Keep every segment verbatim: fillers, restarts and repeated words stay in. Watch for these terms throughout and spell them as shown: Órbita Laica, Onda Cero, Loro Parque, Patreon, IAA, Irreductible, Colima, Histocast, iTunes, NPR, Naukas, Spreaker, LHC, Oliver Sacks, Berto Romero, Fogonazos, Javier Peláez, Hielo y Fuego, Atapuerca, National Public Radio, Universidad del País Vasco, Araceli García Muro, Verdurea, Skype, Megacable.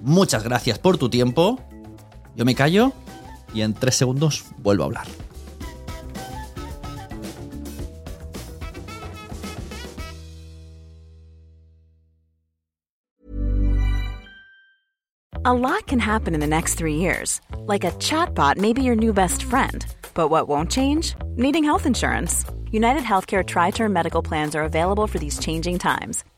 Muchas gracias por tu tiempo. Yo me callo y en tres segundos vuelvo a hablar. A lot can happen in the next three years. Like a chatbot may be your new best friend. But what won't change? Needing health insurance. United Healthcare Tri-Term Medical Plans are available for these changing times.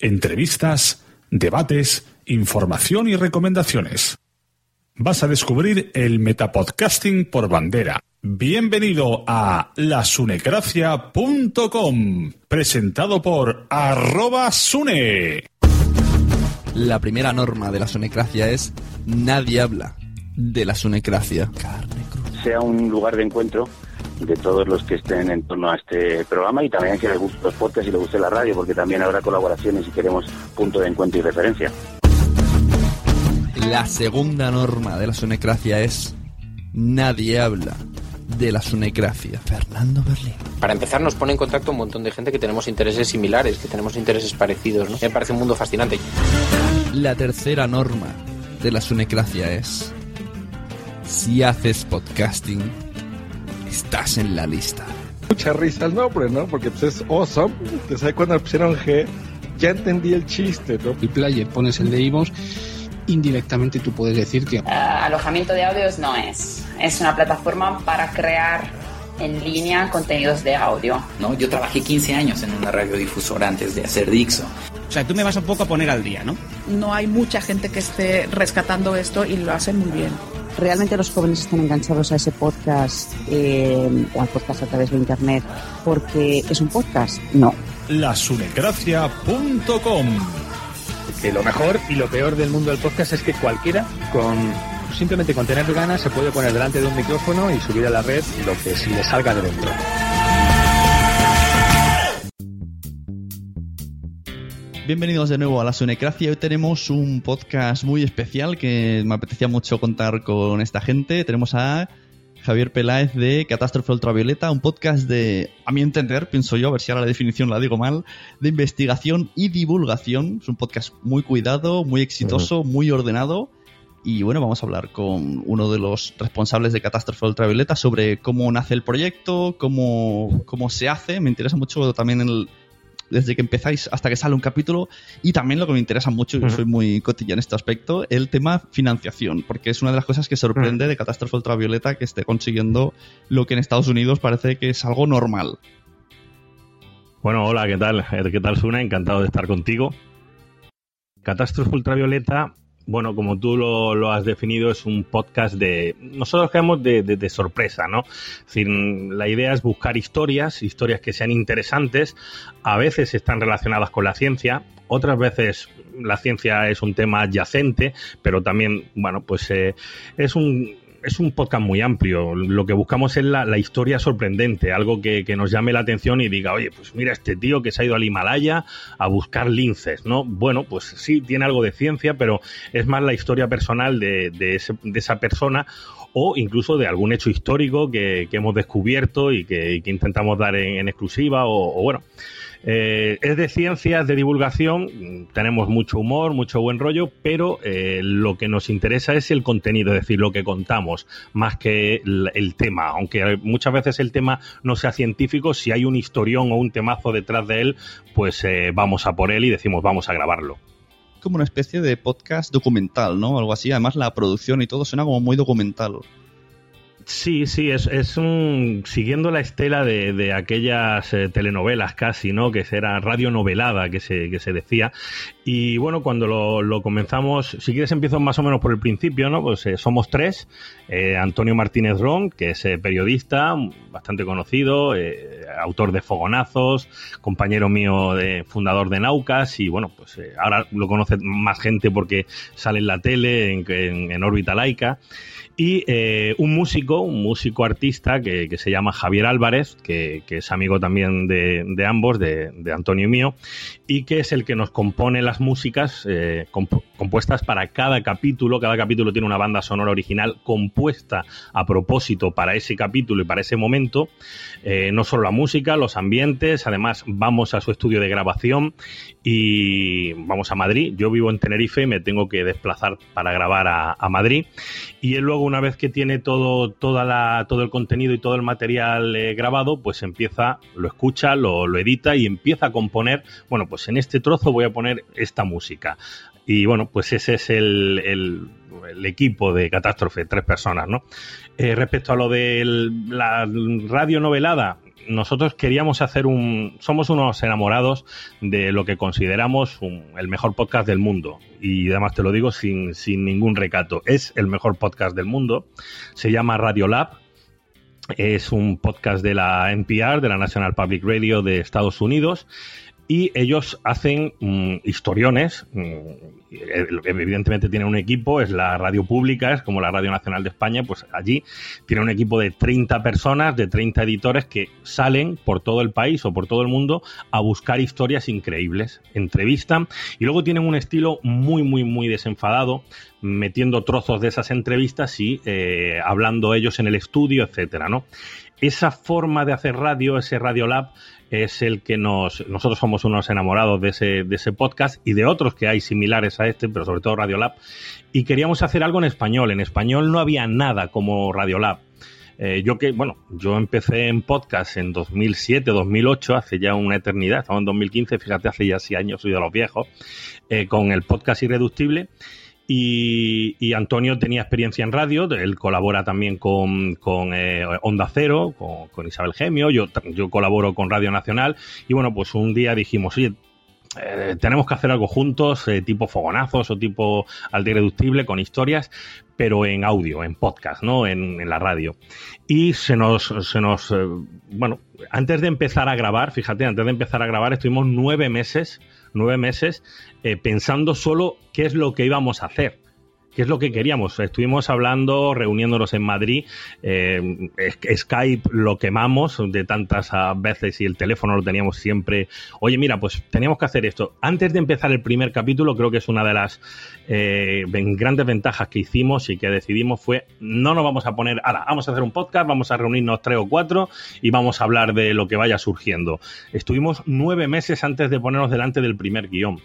Entrevistas, debates, información y recomendaciones. Vas a descubrir el metapodcasting por bandera. Bienvenido a la sunecracia punto com, presentado por arroba sune. La primera norma de la sunecracia es: nadie habla de la sunecracia. Sea un lugar de encuentro de todos los que estén en torno a este programa y también que les gusten los podcasts y les guste la radio, porque también habrá colaboraciones y queremos punto de encuentro y referencia. La segunda norma de la sunecracia es: nadie habla de la sunecracia. Fernando Berlín. Para empezar, nos pone en contacto un montón de gente que tenemos intereses similares, que tenemos intereses parecidos, ¿no? Me parece un mundo fascinante. La tercera norma de la sunecracia es: si haces podcasting, estás en la lista. Mucha risa el nombre, ¿no? Porque pues es awesome. Te sabes, cuando pusieron G, ya entendí el chiste, ¿no? El player, pones el de iVoox, indirectamente tú puedes decir que... Uh, alojamiento de audios no es. Es una plataforma para crear en línea contenidos de audio, ¿no? Yo trabajé quince años en una radiodifusora antes de hacer Dixo. O sea, tú me vas un poco a poner al día, ¿no? No hay mucha gente que esté rescatando esto y lo hacen muy bien. Realmente los jóvenes están enganchados a ese podcast eh, o al podcast a través de internet porque es un podcast, no. la sunecracia punto com. Que lo mejor y lo peor del mundo del podcast es que cualquiera, con simplemente con tener ganas, se puede poner delante de un micrófono y subir a la red lo que se le salga de dentro. Bienvenidos de nuevo a La Sunecracia. Hoy tenemos un podcast muy especial que me apetecía mucho contar con esta gente. Tenemos a Javier Peláez de Catástrofe Ultravioleta, un podcast de, a mi entender, pienso yo, a ver si ahora la definición la digo mal, de investigación y divulgación. Es un podcast muy cuidado, muy exitoso, muy ordenado. Y bueno, vamos a hablar con uno de los responsables de Catástrofe Ultravioleta sobre cómo nace el proyecto, cómo, cómo se hace. Me interesa mucho también el... desde que empezáis hasta que sale un capítulo, y también lo que me interesa mucho, yo soy muy cotilla en este aspecto, el tema financiación, porque es una de las cosas que sorprende de Catástrofe Ultravioleta, que esté consiguiendo lo que en Estados Unidos parece que es algo normal. Bueno, hola, ¿qué tal? ¿Qué tal, Suna? Encantado de estar contigo. Catástrofe Ultravioleta bueno, como tú lo, lo has definido, es un podcast de... Nosotros quedamos de, de, de sorpresa, ¿no? Es decir, la idea es buscar historias, historias que sean interesantes. A veces están relacionadas con la ciencia, otras veces la ciencia es un tema adyacente, pero también, bueno, pues eh, es un... Es un podcast muy amplio. Lo que buscamos es la, la historia sorprendente, algo que, que nos llame la atención y diga, oye, pues mira este tío que se ha ido al Himalaya a buscar linces, ¿no? Bueno, pues sí, tiene algo de ciencia, pero es más la historia personal de, de, ese, de esa persona, o incluso de algún hecho histórico que, que hemos descubierto y que, y que intentamos dar en, en exclusiva, o, o bueno... Eh, es de ciencias, de divulgación, tenemos mucho humor, mucho buen rollo, pero eh, lo que nos interesa es el contenido, es decir, lo que contamos, más que el, el tema, aunque muchas veces el tema no sea científico. Si hay un historión o un temazo detrás de él, pues eh, vamos a por él y decimos vamos a grabarlo. Como una especie de podcast documental, ¿no? Algo así, además la producción y todo suena como muy documental. Sí, sí, es, es un siguiendo la estela de, de aquellas eh, telenovelas casi, ¿no? Que era radio novelada, que se, que se decía. Y bueno, cuando lo, lo comenzamos, si quieres empiezo más o menos por el principio, ¿no? Pues eh, somos tres, eh, Antonio Martínez Ron, que es eh, periodista, bastante conocido, eh, autor de Fogonazos, compañero mío, de fundador de Naukas, y bueno, pues eh, ahora lo conoce más gente porque sale en la tele, en, en, en Órbita Laica. Y eh, un músico, un músico artista que, que se llama Javier Álvarez, que, que es amigo también de, de ambos, de, de Antonio y mío, y que es el que nos compone las músicas eh, comp- compuestas para cada capítulo. Cada capítulo tiene una banda sonora original compuesta a propósito para ese capítulo y para ese momento. Eh, no solo la música, los ambientes, además vamos a su estudio de grabación y vamos a Madrid. Yo vivo en Tenerife y me tengo que desplazar para grabar a, a Madrid. Y él luego, una vez que tiene todo, toda la, todo el contenido y todo el material eh, grabado, pues empieza, lo escucha, lo, lo edita y empieza a componer, bueno, pues en este trozo voy a poner esta música. Y bueno, pues ese es el, el, el equipo de Catástrofe, tres personas, ¿no? Eh, respecto a lo de la radio novelada, nosotros queríamos hacer un... Somos unos enamorados de lo que consideramos un, el mejor podcast del mundo. Y además te lo digo sin, sin ningún recato. Es el mejor podcast del mundo. Se llama Radiolab. Es un podcast de la N P R, de la National Public Radio de Estados Unidos. Y ellos hacen mmm, historiones. Mmm, evidentemente tienen un equipo, es la radio pública, es como la Radio Nacional de España, pues allí tiene un equipo de treinta personas, de treinta editores que salen por todo el país o por todo el mundo a buscar historias increíbles, entrevistan y luego tienen un estilo muy, muy, muy desenfadado, metiendo trozos de esas entrevistas y eh, hablando ellos en el estudio, etcétera, ¿no? Esa forma de hacer radio, ese Radiolab, es el que nos... Nosotros somos unos enamorados de ese, de ese podcast y de otros que hay similares a este, pero sobre todo Radiolab. Y queríamos hacer algo en español. En español no había nada como Radiolab. Eh, yo que, bueno, yo empecé en podcast en dos mil siete, dos mil ocho, hace ya una eternidad, estamos en dos mil quince, fíjate, hace ya seis años, soy de los viejos, eh, con el podcast Irreductible. Y, y Antonio tenía experiencia en radio, él colabora también con, con eh, Onda Cero, con, con Isabel Gemio, yo, yo colaboro con Radio Nacional y bueno, pues un día dijimos, oye, eh, tenemos que hacer algo juntos, eh, tipo Fogonazos o tipo Al Irreductible, con historias, pero en audio, en podcast, ¿no? En, en la radio. Y se nos, se nos eh, bueno, antes de empezar a grabar, fíjate, antes de empezar a grabar estuvimos nueve meses nueve meses eh, pensando solo qué es lo que íbamos a hacer, qué es lo que queríamos. Estuvimos hablando, reuniéndonos en Madrid, eh, Skype lo quemamos de tantas veces y el teléfono lo teníamos siempre. Oye, mira, pues teníamos que hacer esto. Antes de empezar el primer capítulo, creo que es una de las eh, grandes ventajas que hicimos y que decidimos fue, no nos vamos a poner, ahora, vamos a hacer un podcast, vamos a reunirnos tres o cuatro y vamos a hablar de lo que vaya surgiendo. Estuvimos nueve meses antes de ponernos delante del primer guión.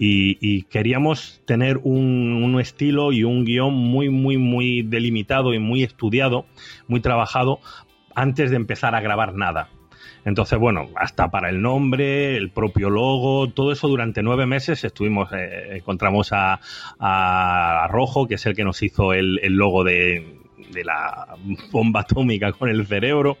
Y, y queríamos tener un, un estilo y un guión muy, muy, muy delimitado y muy estudiado, muy trabajado, antes de empezar a grabar nada. Entonces, bueno, hasta para el nombre, el propio logo, todo eso durante nueve meses estuvimos, eh, encontramos a, a, a Rojo, que es el que nos hizo el, el logo de... de la bomba atómica con el cerebro.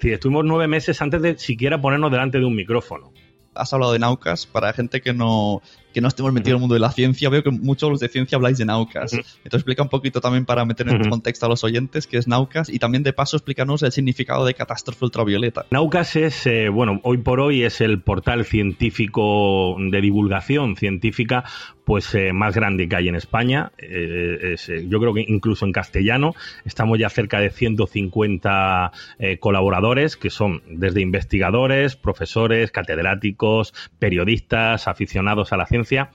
Sí, estuvimos nueve meses antes de siquiera ponernos delante de un micrófono. Has hablado de Naukas, para gente que no... que no estemos metidos en el mundo de la ciencia. Veo que muchos los de ciencia habláis de Naukas. Entonces explica un poquito también para meter en contexto a los oyentes qué es Naukas y también de paso explícanos el significado de Catástrofe Ultravioleta. Naukas es, eh, bueno, hoy por hoy es el portal científico de divulgación científica pues eh, más grande que hay en España. Eh, es, yo creo que incluso en castellano estamos ya cerca de ciento cincuenta eh, colaboradores que son desde investigadores, profesores, catedráticos, periodistas, aficionados a la ciencia.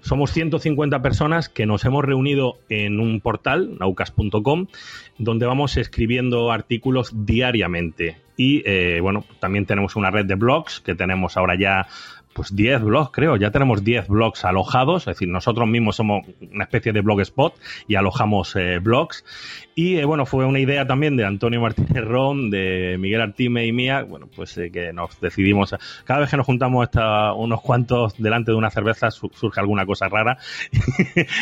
Somos ciento cincuenta personas que nos hemos reunido en un portal, naukas punto com, donde vamos escribiendo artículos diariamente. Y eh, bueno, también tenemos una red de blogs que tenemos ahora ya pues diez blogs, creo, ya tenemos diez blogs alojados, es decir, nosotros mismos somos una especie de blogspot y alojamos eh, blogs, y eh, bueno, fue una idea también de Antonio Martínez Ron, de Miguel Artime y mía, bueno, pues eh, que nos decidimos, cada vez que nos juntamos hasta unos cuantos delante de una cerveza su- surge alguna cosa rara,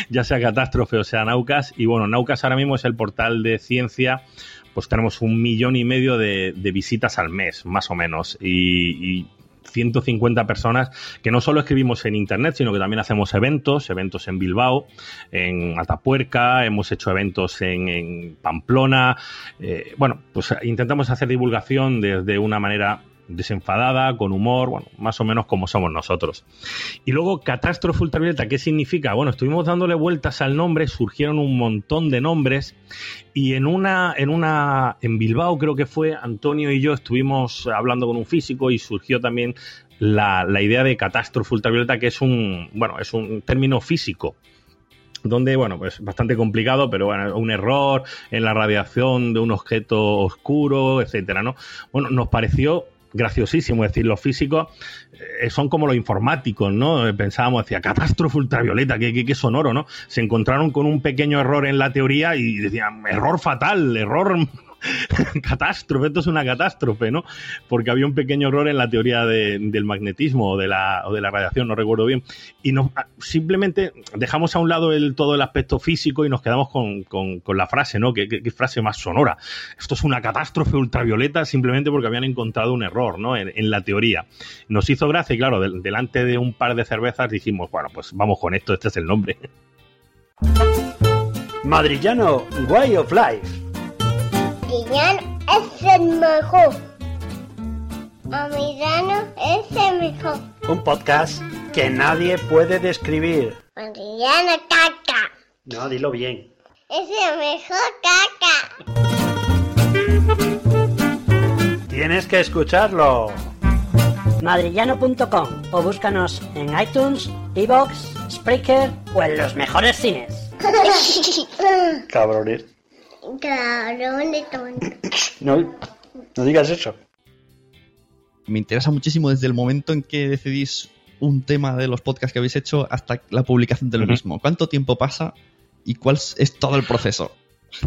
ya sea Catástrofe o sea Naukas, y bueno, Naukas ahora mismo es el portal de ciencia. Pues tenemos un millón y medio de, de visitas al mes, más o menos, y... y ciento cincuenta personas que no solo escribimos en internet, sino que también hacemos eventos, eventos en Bilbao, en Atapuerca, hemos hecho eventos en, en Pamplona. Eh, bueno, pues intentamos hacer divulgación desde una manera desenfadada, con humor, bueno, más o menos como somos nosotros. Y luego, Catástrofe Ultravioleta, ¿qué significa? Bueno, estuvimos dándole vueltas al nombre, surgieron un montón de nombres. Y en una, en una, en Bilbao creo que fue, Antonio y yo estuvimos hablando con un físico y surgió también la, la idea de catástrofe ultravioleta, que es un, bueno, es un término físico, donde, bueno, pues bastante complicado, pero bueno, un error en la radiación de un objeto oscuro, etcétera, ¿no? Bueno, nos pareció graciosísimo, es decir, los físicos eh, son como los informáticos, ¿no? Pensábamos, decía, catástrofe ultravioleta, qué, qué, qué sonoro, ¿no? Se encontraron con un pequeño error en la teoría y decían, error fatal, error catástrofe, esto es una catástrofe, ¿no? Porque había un pequeño error en la teoría de, del magnetismo o de la, o de la radiación, no recuerdo bien, y nos, simplemente dejamos a un lado el, todo el aspecto físico y nos quedamos con, con, con la frase, ¿no? ¿Qué, qué, qué frase más sonora? Esto es una catástrofe ultravioleta simplemente porque habían encontrado un error, ¿no? En, en la teoría. Nos hizo gracia y claro, de, delante de un par de cervezas dijimos, bueno, pues vamos con esto, este es el nombre. Madrillano Way of Life. Es el mejor. Madrillano es el mejor. Un podcast que nadie puede describir. Madrillano caca. No, dilo bien. Es el mejor caca. Tienes que escucharlo. Madrillano punto com o búscanos en iTunes, iVoox, Spreaker o en los mejores cines. Cabrones. Claro, no, no digas eso. Me interesa muchísimo desde el momento en que decidís un tema de los podcasts que habéis hecho hasta la publicación del mismo. ¿Cuánto tiempo pasa y cuál es todo el proceso?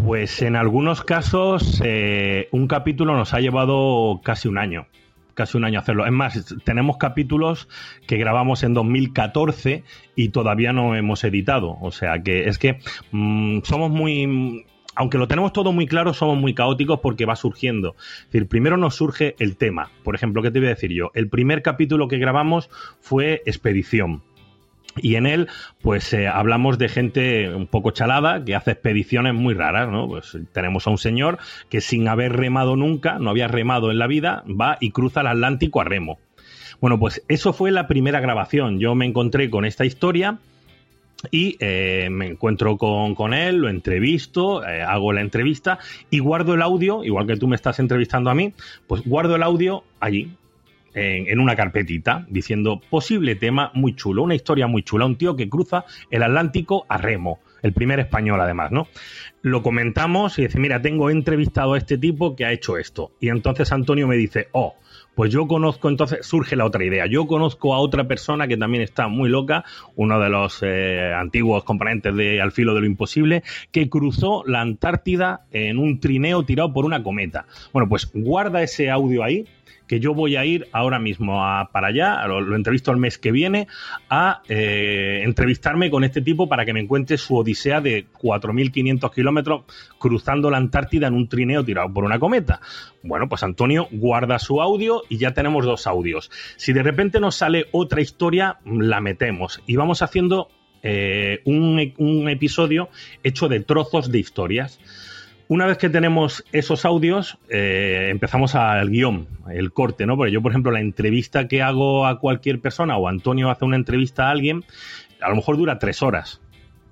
Pues en algunos casos eh, un capítulo nos ha llevado casi un año. Casi un año hacerlo. Es más, tenemos capítulos que grabamos en dos mil catorce y todavía no hemos editado. O sea que es que mmm, somos muy... Aunque lo tenemos todo muy claro, somos muy caóticos porque va surgiendo. Es decir, primero nos surge el tema. Por ejemplo, ¿qué te voy a decir yo? El primer capítulo que grabamos fue Expedición. Y en él, pues eh, hablamos de gente un poco chalada que hace expediciones muy raras, ¿no? Pues tenemos a un señor que sin haber remado nunca, no había remado en la vida, va y cruza el Atlántico a remo. Bueno, pues eso fue la primera grabación. Yo me encontré con esta historia... Y eh, me encuentro con, con él, lo entrevisto, eh, hago la entrevista y guardo el audio, igual que tú me estás entrevistando a mí, pues guardo el audio allí, en, en una carpetita, diciendo posible tema muy chulo, una historia muy chula, un tío que cruza el Atlántico a remo, el primer español además, ¿no? Lo comentamos y dice, mira, tengo entrevistado a este tipo que ha hecho esto. Y entonces Antonio me dice, oh... Pues yo conozco, entonces surge la otra idea. Yo conozco a otra persona que también está muy loca, uno de los eh, antiguos componentes de Al filo de lo imposible, que cruzó la Antártida en un trineo tirado por una cometa. Bueno, pues guarda ese audio ahí, que yo voy a ir ahora mismo a, para allá, lo, lo entrevisto el mes que viene, a eh, entrevistarme con este tipo para que me encuentre su odisea de cuatro mil quinientos kilómetros kilómetros cruzando la Antártida en un trineo tirado por una cometa. Bueno, pues Antonio guarda su audio y ya tenemos dos audios. Si de repente nos sale otra historia, la metemos y vamos haciendo eh, un, un episodio hecho de trozos de historias. Una vez que tenemos esos audios, eh, empezamos al guión, el corte, ¿no? Porque yo, por ejemplo, la entrevista que hago a cualquier persona, o Antonio hace una entrevista a alguien, a lo mejor dura tres horas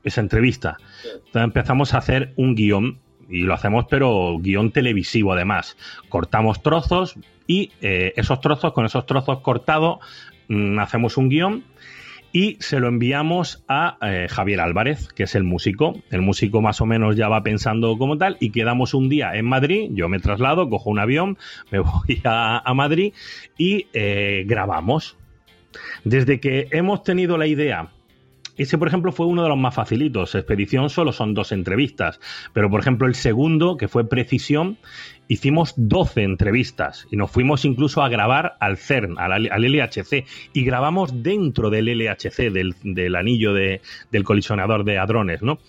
esa entrevista. Entonces empezamos a hacer un guión, y lo hacemos, pero guión televisivo además. Cortamos trozos y eh, esos trozos, con esos trozos cortados, mmm, hacemos un guión. Y se lo enviamos a eh, Javier Álvarez, que es el músico. El músico más o menos ya va pensando como tal, y quedamos un día en Madrid, yo me traslado, cojo un avión, me voy a, a Madrid y eh, grabamos. Desde que hemos tenido la idea, ese por ejemplo fue uno de los más facilitos, Expedición solo son dos entrevistas, pero por ejemplo el segundo, que fue Precisión, hicimos doce entrevistas y nos fuimos incluso a grabar al CERN, al, al L H C, y grabamos dentro del L H C, del, del anillo de, del colisionador de hadrones, ¿no?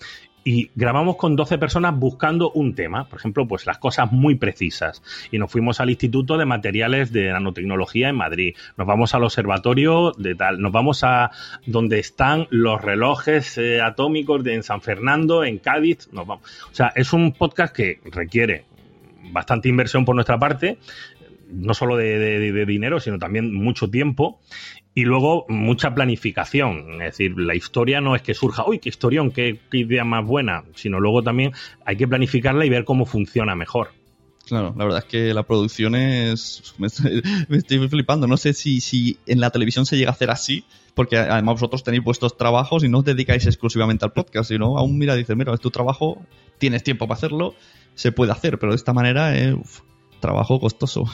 Y grabamos con doce personas buscando un tema, por ejemplo, pues las cosas muy precisas. Y nos fuimos al Instituto de Materiales de Nanotecnología en Madrid, nos vamos al observatorio de tal, nos vamos a donde están los relojes eh, atómicos de en San Fernando, en Cádiz, nos vamos. O sea, es un podcast que requiere bastante inversión por nuestra parte, no solo de, de, de dinero, sino también mucho tiempo. Y luego mucha planificación, es decir, la historia no es que surja, uy, qué historión, qué, qué idea más buena, sino luego también hay que planificarla y ver cómo funciona mejor. Claro, la verdad es que la producción es... Me estoy, me estoy flipando, no sé si, si en la televisión se llega a hacer así, porque además vosotros tenéis vuestros trabajos y no os dedicáis exclusivamente al podcast, sino aún mira, dices, mira, es tu trabajo, tienes tiempo para hacerlo, se puede hacer, pero de esta manera es eh, trabajo costoso.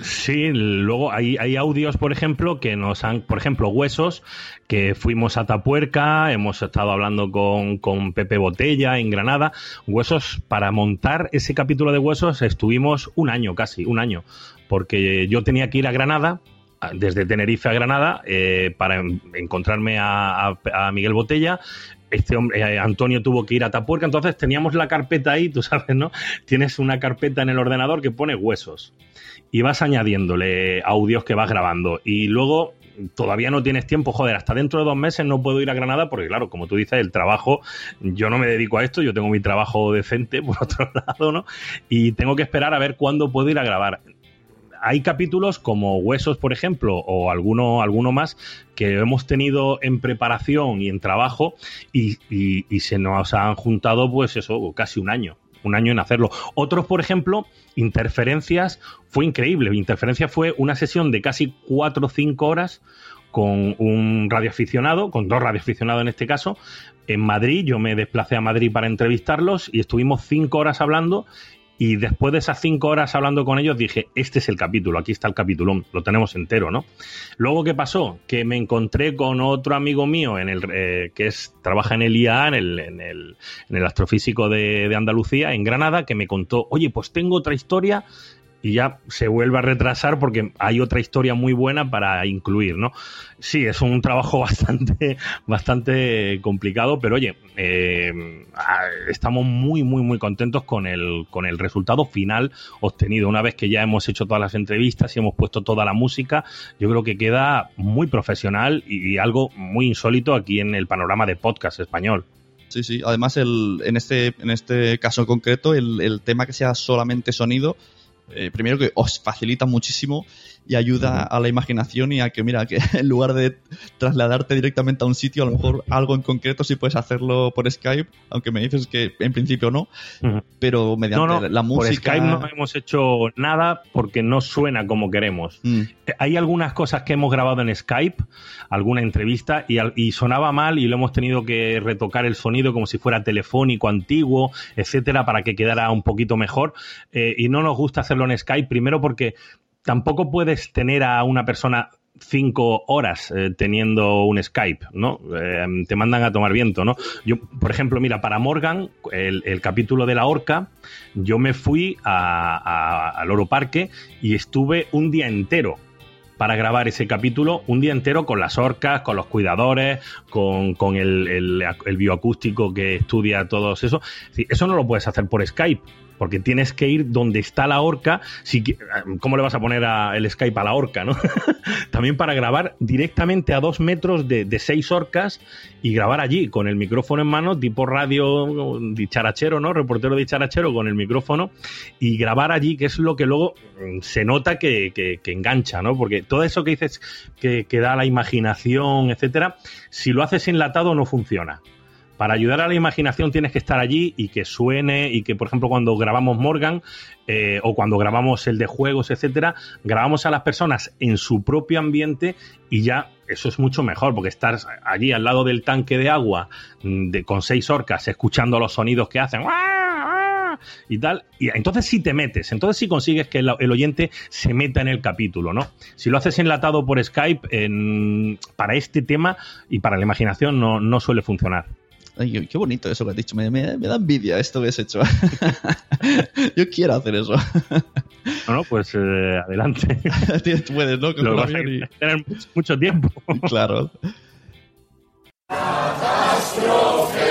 Sí, luego hay, hay audios, por ejemplo, que nos han, por ejemplo, Huesos, que fuimos a Atapuerca, hemos estado hablando con, con Pepe Botella en Granada. Huesos, para montar ese capítulo de Huesos estuvimos un año casi, un año, porque yo tenía que ir a Granada, desde Tenerife a Granada, eh, para encontrarme a, a, a Miguel Botella. Este hombre, eh, Antonio, tuvo que ir a Atapuerca, entonces teníamos la carpeta ahí, tú sabes, ¿no? Tienes una carpeta en el ordenador que pone Huesos y vas añadiéndole audios que vas grabando, y luego todavía no tienes tiempo, joder, hasta dentro de dos meses no puedo ir a Granada porque, claro, como tú dices, el trabajo, yo no me dedico a esto, yo tengo mi trabajo decente, por otro lado, ¿no? Y tengo que esperar a ver cuándo puedo ir a grabar. Hay capítulos como Huesos, por ejemplo, o alguno, alguno más que hemos tenido en preparación y en trabajo, y, y, y se nos han juntado, pues eso, casi un año, un año en hacerlo. Otros, por ejemplo, Interferencias, fue increíble. Interferencias fue una sesión de casi cuatro o cinco horas con un radioaficionado, con dos radioaficionados en este caso, en Madrid. Yo me desplacé a Madrid para entrevistarlos y estuvimos cinco horas hablando. Y después de esas cinco horas hablando con ellos dije, este es el capítulo, aquí está el capítulo, lo tenemos entero, ¿no? Luego, ¿qué pasó? Que me encontré con otro amigo mío en el eh, que es trabaja en el I A A, en el, en el, en el astrofísico de, de Andalucía, en Granada, que me contó, oye, pues tengo otra historia, y ya se vuelve a retrasar porque hay otra historia muy buena para incluir, ¿no? Sí, es un trabajo bastante bastante complicado, pero oye, eh, estamos muy muy muy contentos con el con el resultado final obtenido. Una vez que ya hemos hecho todas las entrevistas y hemos puesto toda la música, yo creo que queda muy profesional y, y algo muy insólito aquí en el panorama de podcast español. Sí, sí. Además, el en este en este caso en concreto, el, el tema que sea solamente sonido, Eh, primero que os facilita muchísimo y ayuda a la imaginación, y a que, mira, que en lugar de trasladarte directamente a un sitio, a lo mejor algo en concreto sí puedes hacerlo por Skype, aunque me dices que en principio no, pero mediante no, no, la música... Por Skype no hemos hecho nada porque no suena como queremos. Mm. Hay algunas cosas que hemos grabado en Skype, alguna entrevista, y, y sonaba mal y lo hemos tenido que retocar el sonido como si fuera telefónico antiguo, etcétera, para que quedara un poquito mejor, eh, y no nos gusta hacerlo en Skype, primero porque tampoco puedes tener a una persona cinco horas eh, teniendo un Skype, ¿no? Eh, te mandan a tomar viento, ¿no? Yo, por ejemplo, mira, para Morgan, el, el capítulo de la orca, yo me fui a, a, a Loro Parque y estuve un día entero para grabar ese capítulo un día entero con las orcas, con los cuidadores, con, con el, el, el bioacústico que estudia todo eso. Es decir, eso no lo puedes hacer por Skype, porque tienes que ir donde está la orca. Si, ¿cómo le vas a poner a, el Skype a la orca, no? También para grabar directamente a dos metros de, de seis orcas y grabar allí con el micrófono en mano, tipo radio dicharachero, ¿no? Reportero dicharachero con el micrófono y grabar allí, que es lo que luego se nota que, que, que engancha, ¿no? Porque todo eso que dices que, que da la imaginación, etcétera, si lo haces enlatado no funciona. Para ayudar a la imaginación tienes que estar allí y que suene, y que, por ejemplo, cuando grabamos Morgan eh, o cuando grabamos el de juegos, etcétera, grabamos a las personas en su propio ambiente y ya eso es mucho mejor, porque estar allí al lado del tanque de agua de, con seis orcas escuchando los sonidos que hacen y tal, y entonces sí te metes, entonces sí consigues que el, el oyente se meta en el capítulo, ¿no? Si lo haces enlatado por Skype, en, para este tema y para la imaginación no, no suele funcionar. Ay, qué bonito eso que has dicho. Me, me, me da envidia esto que has hecho. Yo quiero hacer eso. Bueno, pues eh, adelante. Tú puedes, ¿no? Lo vas a y... tener mucho, mucho tiempo. Claro. ¡Catástrofe!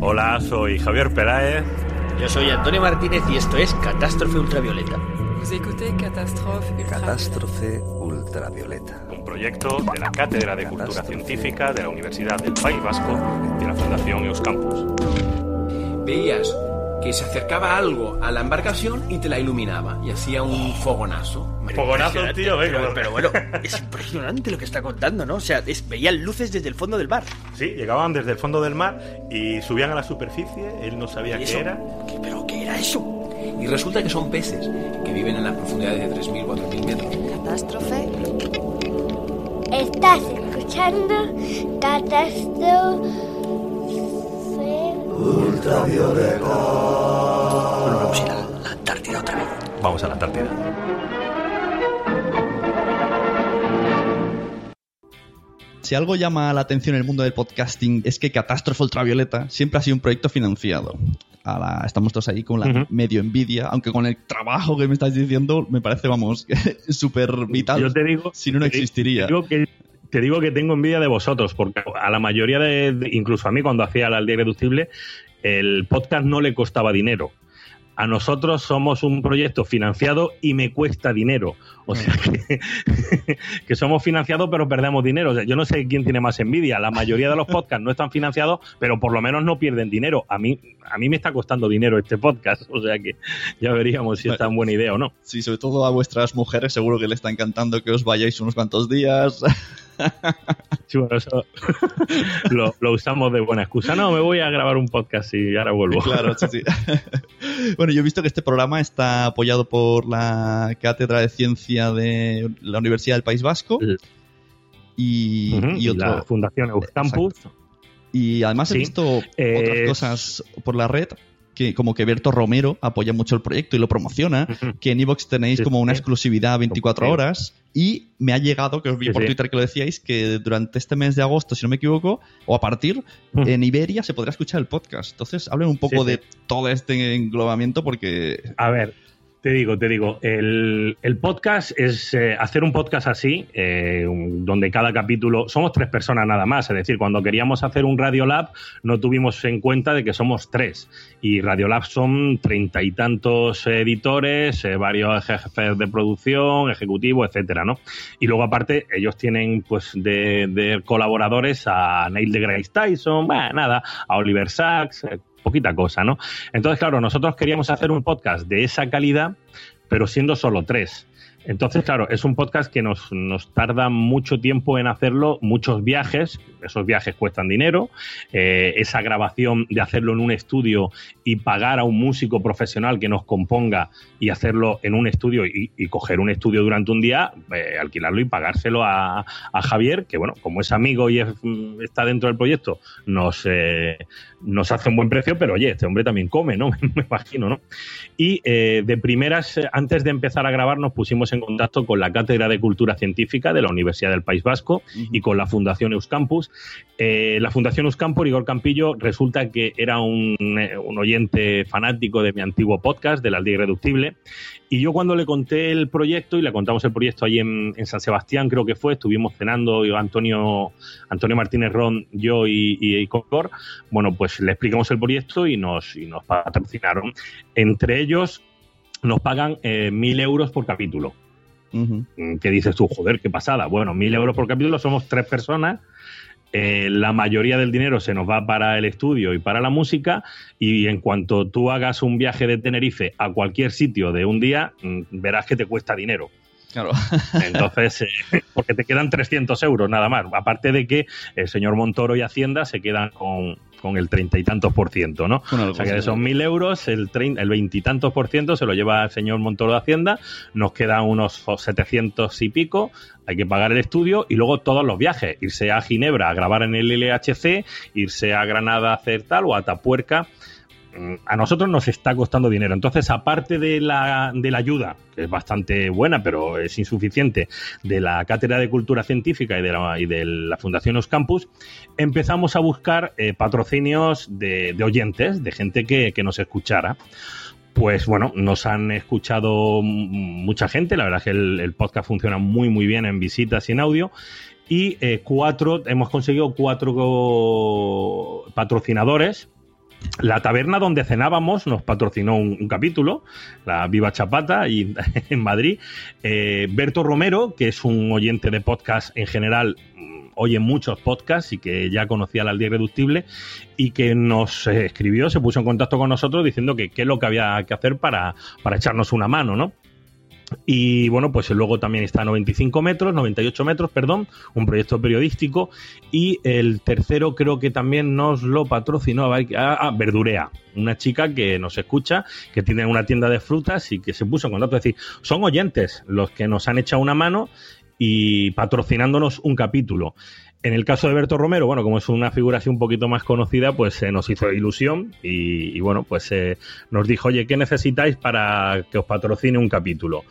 Hola, soy Javier Peláez. Yo soy Antonio Martínez y esto es Catástrofe Ultravioleta. Vous écoutez Catástrofe Ultravioleta. Catástrofe Ultravioleta. Un proyecto de la Cátedra de Cultura Científica de la Universidad del País Vasco y de la Fundación Euskampus. Veías que se acercaba algo a la embarcación y te la iluminaba y hacía un fogonazo. Fogonazo, tío, venga. Pero, pero bueno, es impresionante lo que está contando, ¿no? O sea, es, veían luces desde el fondo del mar. Sí, llegaban desde el fondo del mar y subían a la superficie, él no sabía qué era. ¿Qué, ¿Pero qué era eso? Y resulta que son peces que viven en las profundidades de tres mil, cuatro mil metros. Catástrofe. Estás escuchando Catástrofe Ultravioleta. Bueno, vamos a ir a la Antártida otra vez. Vamos a la Antártida. Si algo llama la atención en el mundo del podcasting es que Catástrofe Ultravioleta siempre ha sido un proyecto financiado. A la, estamos todos ahí con la uh-huh. medio envidia, aunque con el trabajo que me estás diciendo me parece, vamos, súper vital. Yo te digo, si no, no existiría. Te digo que... Te digo que tengo envidia de vosotros, porque a la mayoría de, de incluso a mí cuando hacía la aldea irreductible, el podcast no le costaba dinero. A nosotros somos un proyecto financiado y me cuesta dinero. O sea que, que somos financiados pero perdemos dinero. O sea, yo no sé quién tiene más envidia. La mayoría de los podcasts no están financiados, pero por lo menos no pierden dinero. A mí, a mí me está costando dinero este podcast. O sea que ya veríamos si es tan buena idea o no. Sí, sobre todo a vuestras mujeres seguro que les está encantando que os vayáis unos cuantos días. Sí, bueno, eso lo, lo usamos de buena excusa. No, me voy a grabar un podcast y ahora vuelvo. Claro, sí, sí. Bueno, yo he visto que este programa está apoyado por la Cátedra de Ciencia de la Universidad del País Vasco y, uh-huh, y otro, la Fundación Euskampus. Exacto. Y además sí. he visto eh... otras cosas por la red. Que como que Berto Romero apoya mucho el proyecto y lo promociona, uh-huh. que en iVoox tenéis sí, como una sí. exclusividad veinticuatro sí. horas, y me ha llegado, que os vi sí, por Twitter que lo decíais, que durante este mes de agosto, si no me equivoco, o a partir, uh-huh. en Iberia se podrá escuchar el podcast. Entonces, hablen un poco sí, de sí. todo este englobamiento porque... A ver... Te digo, te digo, el, el podcast es eh, hacer un podcast así, eh, un, donde cada capítulo... Somos tres personas nada más, es decir, cuando queríamos hacer un Radiolab no tuvimos en cuenta de que somos tres. Y Radiolab son treinta y tantos editores, eh, varios jefes de producción, ejecutivos, etcétera, ¿no? Y luego, aparte, ellos tienen pues de, de colaboradores a Neil deGrasse Tyson, bah, nada, a Oliver Sacks... Eh, poquita cosa, ¿no? Entonces, claro, nosotros queríamos hacer un podcast de esa calidad, pero siendo solo tres. Entonces, claro, es un podcast que nos, nos tarda mucho tiempo en hacerlo, muchos viajes, esos viajes cuestan dinero, eh, esa grabación de hacerlo en un estudio y pagar a un músico profesional que nos componga y hacerlo en un estudio y, y coger un estudio durante un día, eh, alquilarlo y pagárselo a, a Javier, que bueno, como es amigo y es, está dentro del proyecto, nos, eh, nos hace un buen precio, pero oye, este hombre también come, ¿no? Me imagino, ¿no? Y eh, de primeras, antes de empezar a grabar, nos pusimos en contacto con la Cátedra de Cultura Científica de la Universidad del País Vasco uh-huh. y con la Fundación Euskampus. Eh, la Fundación Euskampus, Igor Campillo, resulta que era un, un oyente fanático de mi antiguo podcast, de la Aldea Irreductible, y yo cuando le conté el proyecto, y le contamos el proyecto allí en, en San Sebastián, creo que fue, estuvimos cenando yo, Antonio, Antonio Martínez Ron, yo y, y, y Cor, bueno, pues le explicamos el proyecto y nos, y nos patrocinaron. Entre ellos nos pagan eh, mil euros por capítulo. Uh-huh. ¿Qué dices tú? Joder, qué pasada. Bueno, mil euros por capítulo, somos tres personas. Eh, la mayoría del dinero se nos va para el estudio y para la música, y en cuanto tú hagas un viaje de Tenerife a cualquier sitio de un día, verás que te cuesta dinero. Claro. Entonces, eh, porque te quedan trescientos euros nada más, aparte de que el señor Montoro y Hacienda se quedan con, con el treinta y tantos por ciento, ¿no? Bueno, o sea, que de esos mil euros, el veintitantos por ciento se lo lleva el señor Montoro de Hacienda, nos quedan unos setecientos y pico, hay que pagar el estudio y luego todos los viajes, irse a Ginebra a grabar en el L H C, irse a Granada a hacer tal o a Atapuerca. A nosotros nos está costando dinero. Entonces, aparte de la, de la ayuda, que es bastante buena, pero es insuficiente, de la Cátedra de Cultura Científica y de la, y de la Fundación Euskampus, empezamos a buscar eh, patrocinios de, de oyentes, de gente que, que nos escuchara. Pues bueno, nos han escuchado mucha gente. La verdad es que el, el podcast funciona muy, muy bien en visitas y en audio. Y eh, cuatro, hemos conseguido cuatro patrocinadores. La taberna donde cenábamos nos patrocinó un, un capítulo, la Viva Chapata, y, en Madrid. Eh, Berto Romero, que es un oyente de podcast en general, oye muchos podcasts y que ya conocía la Aldea Irreductible, y que nos eh, escribió, se puso en contacto con nosotros diciendo que qué es lo que había que hacer para, para echarnos una mano, ¿no? Y bueno, pues luego también está noventa y cinco metros, noventa y ocho metros, perdón, un proyecto periodístico. Y el tercero creo que también nos lo patrocinó a, a, a Verdurea, una chica que nos escucha, que tiene una tienda de frutas y que se puso en contacto. Es decir, son oyentes los que nos han echado una mano y patrocinándonos un capítulo. En el caso de Berto Romero, bueno, como es una figura así un poquito más conocida, pues eh, nos hizo ilusión y, y bueno, pues eh, nos dijo, oye, ¿qué necesitáis para que os patrocine un capítulo?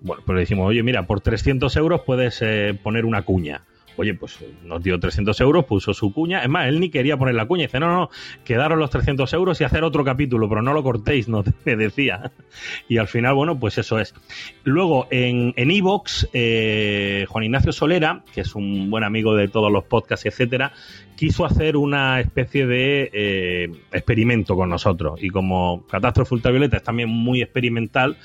Bueno, pues le dijimos, oye, mira, por trescientos euros puedes eh, poner una cuña. Oye, pues nos dio trescientos euros, puso su cuña. Es más, él ni quería poner la cuña. Dice, no, no, quedaros los trescientos euros y hacer otro capítulo, pero no lo cortéis, no te decía. Y al final, bueno, pues eso es. Luego, en en iVoox, eh, Juan Ignacio Solera, que es un buen amigo de todos los podcasts, etcétera, quiso hacer una especie de eh, experimento con nosotros. Y como Catástrofe Ultravioleta es también muy experimental,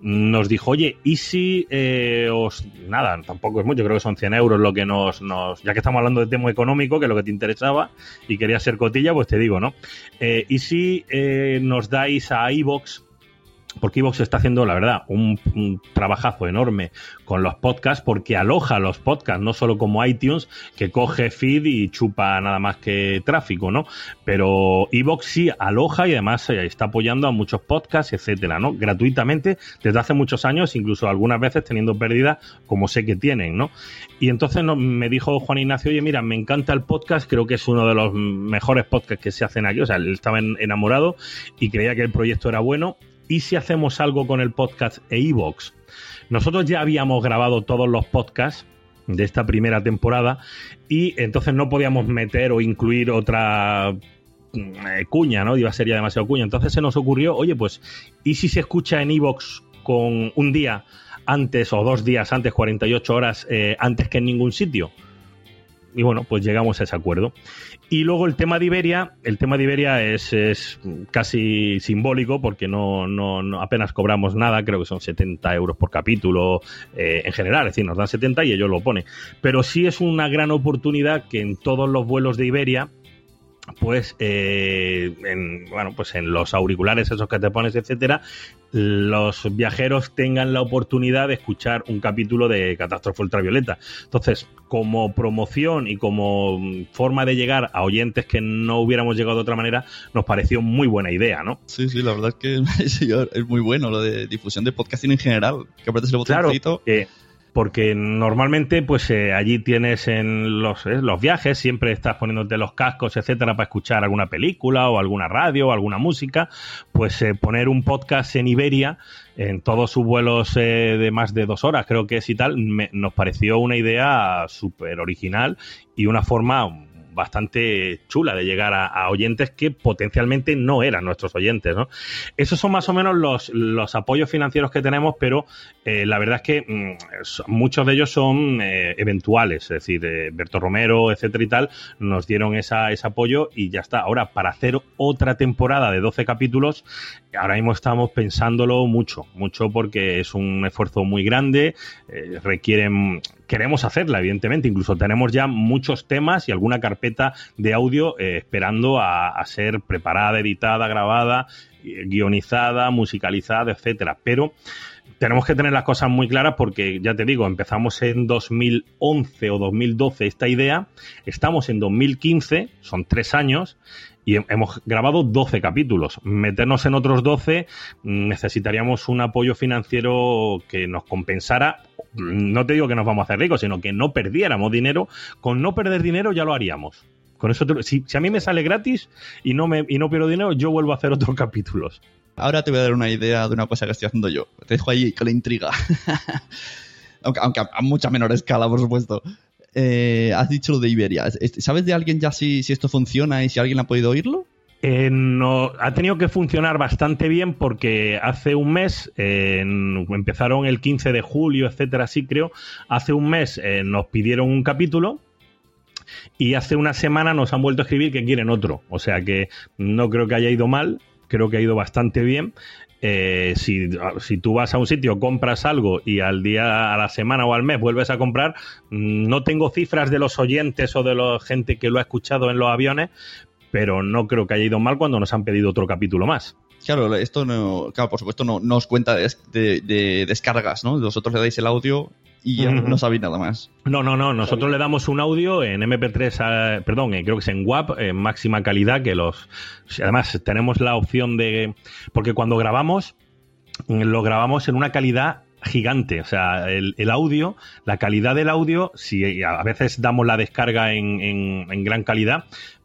nos dijo, oye, y si eh, os... Nada, tampoco es mucho, creo que son cien euros lo que nos... Nos, ya que estamos hablando de tema económico, que es lo que te interesaba y querías ser cotilla, pues te digo, ¿no? Eh, y si eh, nos dais a iVoox, porque iVoox está haciendo, la verdad, un, un trabajazo enorme con los podcasts, porque aloja los podcasts, no solo como iTunes, que coge feed y chupa nada más que tráfico, ¿no? Pero iVoox sí aloja y además está apoyando a muchos podcasts, etcétera, ¿no? Gratuitamente desde hace muchos años, incluso algunas veces teniendo pérdidas, como sé que tienen, ¿no? Y entonces no, me dijo Juan Ignacio, oye, mira, me encanta el podcast, creo que es uno de los mejores podcasts que se hacen aquí, o sea, él estaba enamorado y creía que el proyecto era bueno. ¿Y si hacemos algo con el podcast e iVoox? Nosotros ya habíamos grabado todos los podcasts de esta primera temporada y entonces no podíamos meter o incluir otra eh, cuña, ¿no? Iba a ser ya demasiado cuña. Entonces se nos ocurrió, oye, pues, ¿y si se escucha en iVoox con un día antes o dos días antes, cuarenta y ocho horas eh, antes que en ningún sitio? Y bueno, pues llegamos a ese acuerdo. Y luego el tema de Iberia, el tema de Iberia es, es casi simbólico porque no, no, no apenas cobramos nada, creo que son setenta euros por capítulo eh, en general, es decir, nos dan setenta y ellos lo ponen. Pero sí es una gran oportunidad que en todos los vuelos de Iberia, pues eh, en, bueno, pues en los auriculares esos que te pones, etcétera, los viajeros tengan la oportunidad de escuchar un capítulo de Catástrofe Ultravioleta. Entonces, como promoción y como forma de llegar a oyentes que no hubiéramos llegado de otra manera, nos pareció muy buena idea, ¿no? Sí, sí, la verdad es que es muy bueno lo de difusión de podcasting en general, que apretes el botoncito. Claro, que porque normalmente pues eh, allí tienes en los, eh, los viajes, siempre estás poniéndote los cascos, etcétera, para escuchar alguna película o alguna radio o alguna música. Pues eh, poner un podcast en Iberia, en todos sus vuelos eh, de más de dos horas, creo que es y tal, me, nos pareció una idea súper original y una forma bastante chula de llegar a, a oyentes que potencialmente no eran nuestros oyentes, ¿no? Esos son más o menos los, los apoyos financieros que tenemos, pero eh, la verdad es que mm, muchos de ellos son eh, eventuales, es decir, eh, Berto Romero, etcétera y tal, nos dieron esa, ese apoyo y ya está. Ahora, para hacer otra temporada de doce capítulos, ahora mismo estamos pensándolo mucho, mucho porque es un esfuerzo muy grande, eh, requieren... Queremos hacerla, evidentemente. Incluso tenemos ya muchos temas y alguna carpeta de audio eh, esperando a, a ser preparada, editada, grabada, guionizada, musicalizada, etcétera. Pero tenemos que tener las cosas muy claras porque, ya te digo, empezamos en dos mil once o dos mil doce esta idea, estamos en dos mil quince, son tres años, y hemos grabado doce capítulos. Meternos en otros doce necesitaríamos un apoyo financiero que nos compensara. No te digo que nos vamos a hacer ricos, sino que no perdiéramos dinero. Con no perder dinero ya lo haríamos. Con eso te, si, si a mí me sale gratis y no me y no pierdo dinero, yo vuelvo a hacer otros capítulos. Ahora te voy a dar una idea de una cosa que estoy haciendo yo. Te dejo ahí con la intriga. aunque, aunque a, a mucha menor escala, por supuesto. Eh, has dicho lo de Iberia. ¿Sabes de alguien ya si, si esto funciona y si alguien ha podido oírlo? Eh, no, ha tenido que funcionar bastante bien porque hace un mes, eh, empezaron el quince de julio, etcétera, sí creo, hace un mes eh, nos pidieron un capítulo y hace una semana nos han vuelto a escribir que quieren otro. O sea que no creo que haya ido mal, creo que ha ido bastante bien. Eh, si, si tú vas a un sitio, compras algo y al día, a la semana o al mes vuelves a comprar, no tengo cifras de los oyentes o de la gente que lo ha escuchado en los aviones, pero no creo que haya ido mal cuando nos han pedido otro capítulo más. Claro, esto no, claro, por supuesto no, no os cuenta de, de, de descargas, ¿no? Vosotros le dais el audio y ya no sabéis nada más. No, no, no. Nosotros le damos un audio en eme pe tres, perdón, creo que es en W A P, en máxima calidad, que los... Además, tenemos la opción de... Porque cuando grabamos, lo grabamos en una calidad gigante. O sea, el, el audio, la calidad del audio, si a veces damos la descarga en, en, en gran calidad,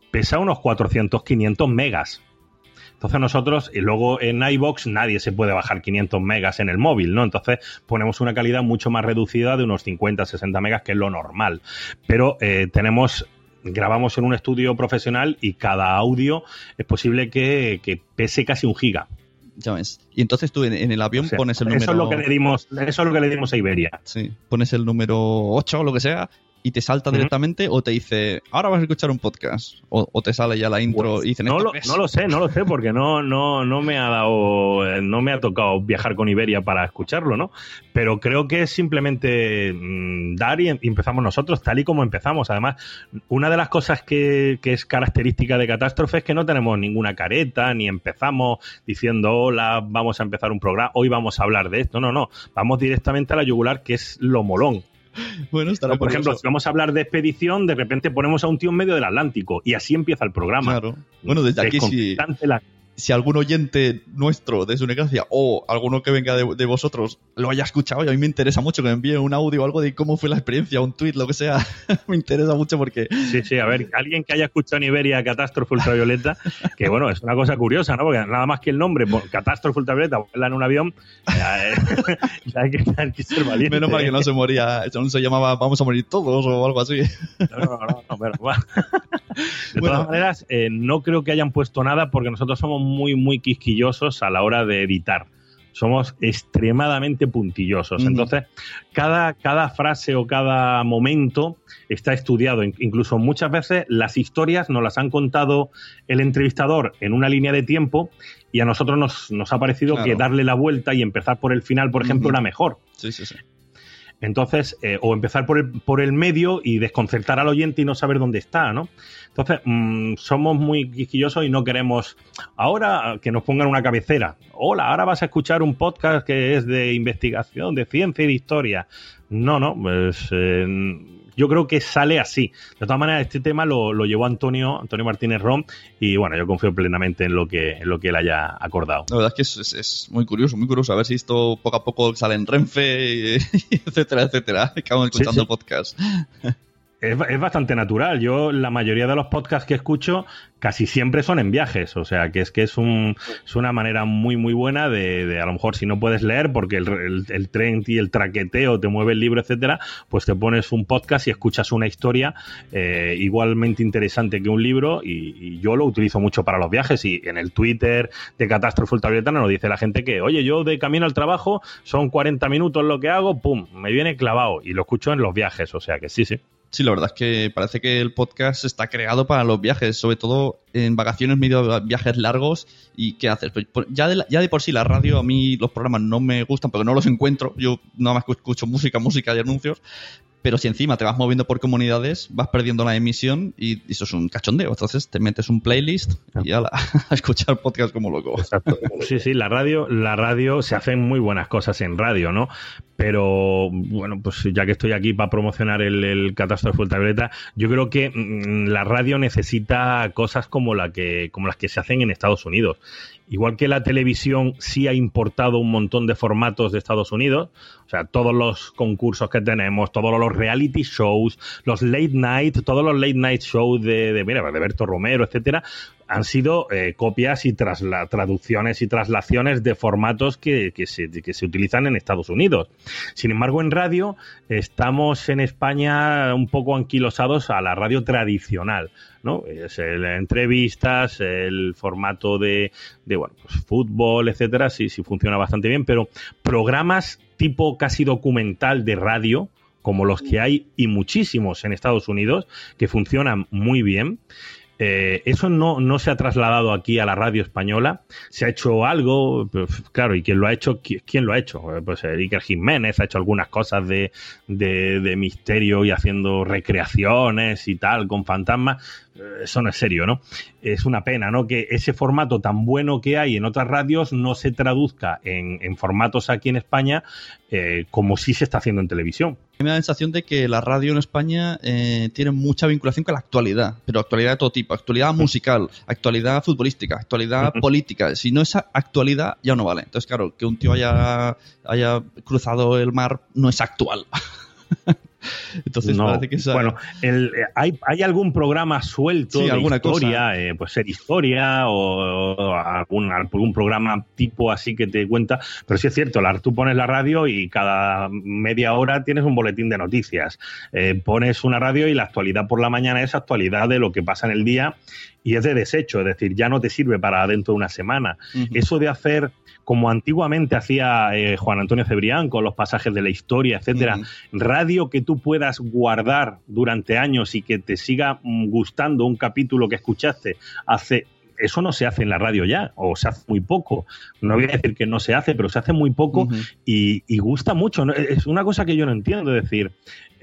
pesa unos cuatrocientos, quinientos megas. Entonces nosotros, y luego en iVoox nadie se puede bajar quinientos megas en el móvil, ¿no? Entonces ponemos una calidad mucho más reducida de unos cincuenta, sesenta megas, que es lo normal. Pero eh, tenemos, grabamos en un estudio profesional y cada audio es posible que, que pese casi un giga. Ya ves. Y entonces tú en, en el avión, o sea, pones el número... Eso es lo que le dimos, eso es lo que le dimos a Iberia. Sí, pones el número ocho o lo que sea... y te salta directamente, uh-huh. o te dice ahora vas a escuchar un podcast, o, o te sale ya la intro, pues, y dicen, no lo, no lo sé, no lo sé porque no, no, no me ha dado no me ha tocado viajar con Iberia para escucharlo, ¿no? Pero creo que es simplemente mmm, dar y empezamos nosotros, tal y como empezamos. Además, una de las cosas que, que es característica de Catástrofe es que no tenemos ninguna careta, ni empezamos diciendo, hola, vamos a empezar un programa, hoy vamos a hablar de esto, no, no, vamos directamente a la yugular, que es lo molón. Bueno, estará por ejemplo, si vamos a hablar de expedición, de repente ponemos a un tío en medio del Atlántico y así empieza el programa. Claro. Bueno, desde aquí, si, la... si algún oyente nuestro de Sunegracia o alguno que venga de, de vosotros lo haya escuchado, y a mí me interesa mucho que me envíe un audio o algo de cómo fue la experiencia, un tuit, lo que sea. Me interesa mucho porque... Sí, sí, a ver, alguien que haya escuchado en Iberia Catástrofe Ultravioleta, que bueno, es una cosa curiosa, ¿no? Porque nada más que el nombre, Catástrofe Ultravioleta, ponerla en un avión, ya, eh, ya hay, que, hay que ser valiente. Menos mal que no se moría, no se llamaba Vamos a morir todos o algo así. No, no, no, no pero bueno. De bueno, todas maneras, eh, no creo que hayan puesto nada porque nosotros somos muy, muy quisquillosos a la hora de editar. Somos extremadamente puntillosos. Entonces, uh-huh. cada, cada frase o cada momento está estudiado. Incluso muchas veces las historias nos las han contado el entrevistador en una línea de tiempo y a nosotros nos, nos ha parecido claro. que darle la vuelta y empezar por el final, por ejemplo, uh-huh. era mejor. Sí, sí, sí. Entonces, eh, o empezar por el, por el medio y desconcertar al oyente y no saber dónde está, ¿no? Entonces, mmm, somos muy quisquillosos y no queremos ahora que nos pongan una cabecera. Hola, ahora vas a escuchar un podcast que es de investigación, de ciencia y de historia. No, no, pues, eh, yo creo que sale así. De todas maneras, este tema lo, lo llevó Antonio Antonio Martínez Ron y, bueno, yo confío plenamente en lo que en lo que él haya acordado. La verdad es que es, es, es muy curioso, muy curioso. A ver si esto poco a poco sale en Renfe, y, y etcétera, etcétera. Acabamos escuchando sí, sí. el podcast. Es, es bastante natural. Yo, la mayoría de los podcasts que escucho casi siempre son en viajes, o sea, que es que es un es una manera muy muy buena de, de a lo mejor si no puedes leer porque el, el, el tren y el traqueteo te mueve el libro, etcétera, pues te pones un podcast y escuchas una historia eh, igualmente interesante que un libro y, y yo lo utilizo mucho para los viajes y en el Twitter de Catástrofe Ultravioleta nos dice la gente que, oye, yo de camino al trabajo son cuarenta minutos lo que hago, pum, me viene clavado y lo escucho en los viajes, o sea que sí, sí. Sí, la verdad es que parece que el podcast está creado para los viajes, sobre todo en vacaciones, medio viajes largos. ¿Y qué haces? Pues ya, de la, ya de por sí la radio, a mí los programas no me gustan porque no los encuentro. Yo nada más escucho música, música y anuncios. Pero si encima te vas moviendo por comunidades, vas perdiendo la emisión y eso es un cachondeo. Entonces te metes un playlist y ala, a escuchar podcast como loco. Exacto. Sí, sí, la radio, la radio, se hacen muy buenas cosas en radio, ¿no? Pero, bueno, pues ya que estoy aquí para promocionar el, el Catástrofe Ultravioleta, yo creo que mmm, la radio necesita cosas como, la que, como las que se hacen en Estados Unidos. Igual que la televisión sí ha importado un montón de formatos de Estados Unidos, o sea, todos los concursos que tenemos, todos los reality shows, los late night, todos los late night shows de, de, mira, de Berto Romero, etcétera, han sido eh, copias y trasla, traducciones y traslaciones de formatos que, que, se, que se utilizan en Estados Unidos. Sin embargo, en radio estamos en España un poco anquilosados a la radio tradicional, ¿no? Es el, entrevistas, el formato de, de bueno, pues, fútbol, etcétera, sí, sí funciona bastante bien, pero programas tipo casi documental de radio, como los que hay y muchísimos en Estados Unidos, que funcionan muy bien. Eh, eso no, no se ha trasladado aquí a la radio española. Se ha hecho algo, pues, claro, y quien lo ha hecho, ¿quién lo ha hecho? Pues Iker Jiménez ha hecho algunas cosas de, de, de misterio y haciendo recreaciones y tal, con fantasmas. Eso no es serio, ¿no? Es una pena, ¿no? Que ese formato tan bueno que hay en otras radios no se traduzca en, en formatos aquí en España eh, como sí se está haciendo en televisión. Me da la sensación de que la radio en España eh, tiene mucha vinculación con la actualidad, pero actualidad de todo tipo, actualidad musical, actualidad futbolística, actualidad política. Si no es actualidad, ya no vale. Entonces, claro, que un tío haya, haya cruzado el mar no es actual. Entonces no. Parece que esa... Bueno, el, hay, hay algún programa suelto sí, de alguna historia, eh, pues ser historia o, o algún, algún programa tipo así que te cuenta, pero sí es cierto, la, tú pones la radio y cada media hora tienes un boletín de noticias, eh, pones una radio y la actualidad por la mañana es actualidad de lo que pasa en el día y es de desecho, es decir, ya no te sirve para dentro de una semana. Uh-huh. Eso de hacer como antiguamente hacía eh, Juan Antonio Cebrián con los pasajes de la historia, etcétera, uh-huh. Radio que tú puedas guardar durante años y que te siga gustando un capítulo que escuchaste hace... Eso no se hace en la radio ya, o se hace muy poco. No voy a decir que no se hace, pero se hace muy poco. Uh-huh. y, y gusta mucho. Es una cosa que yo no entiendo, es decir...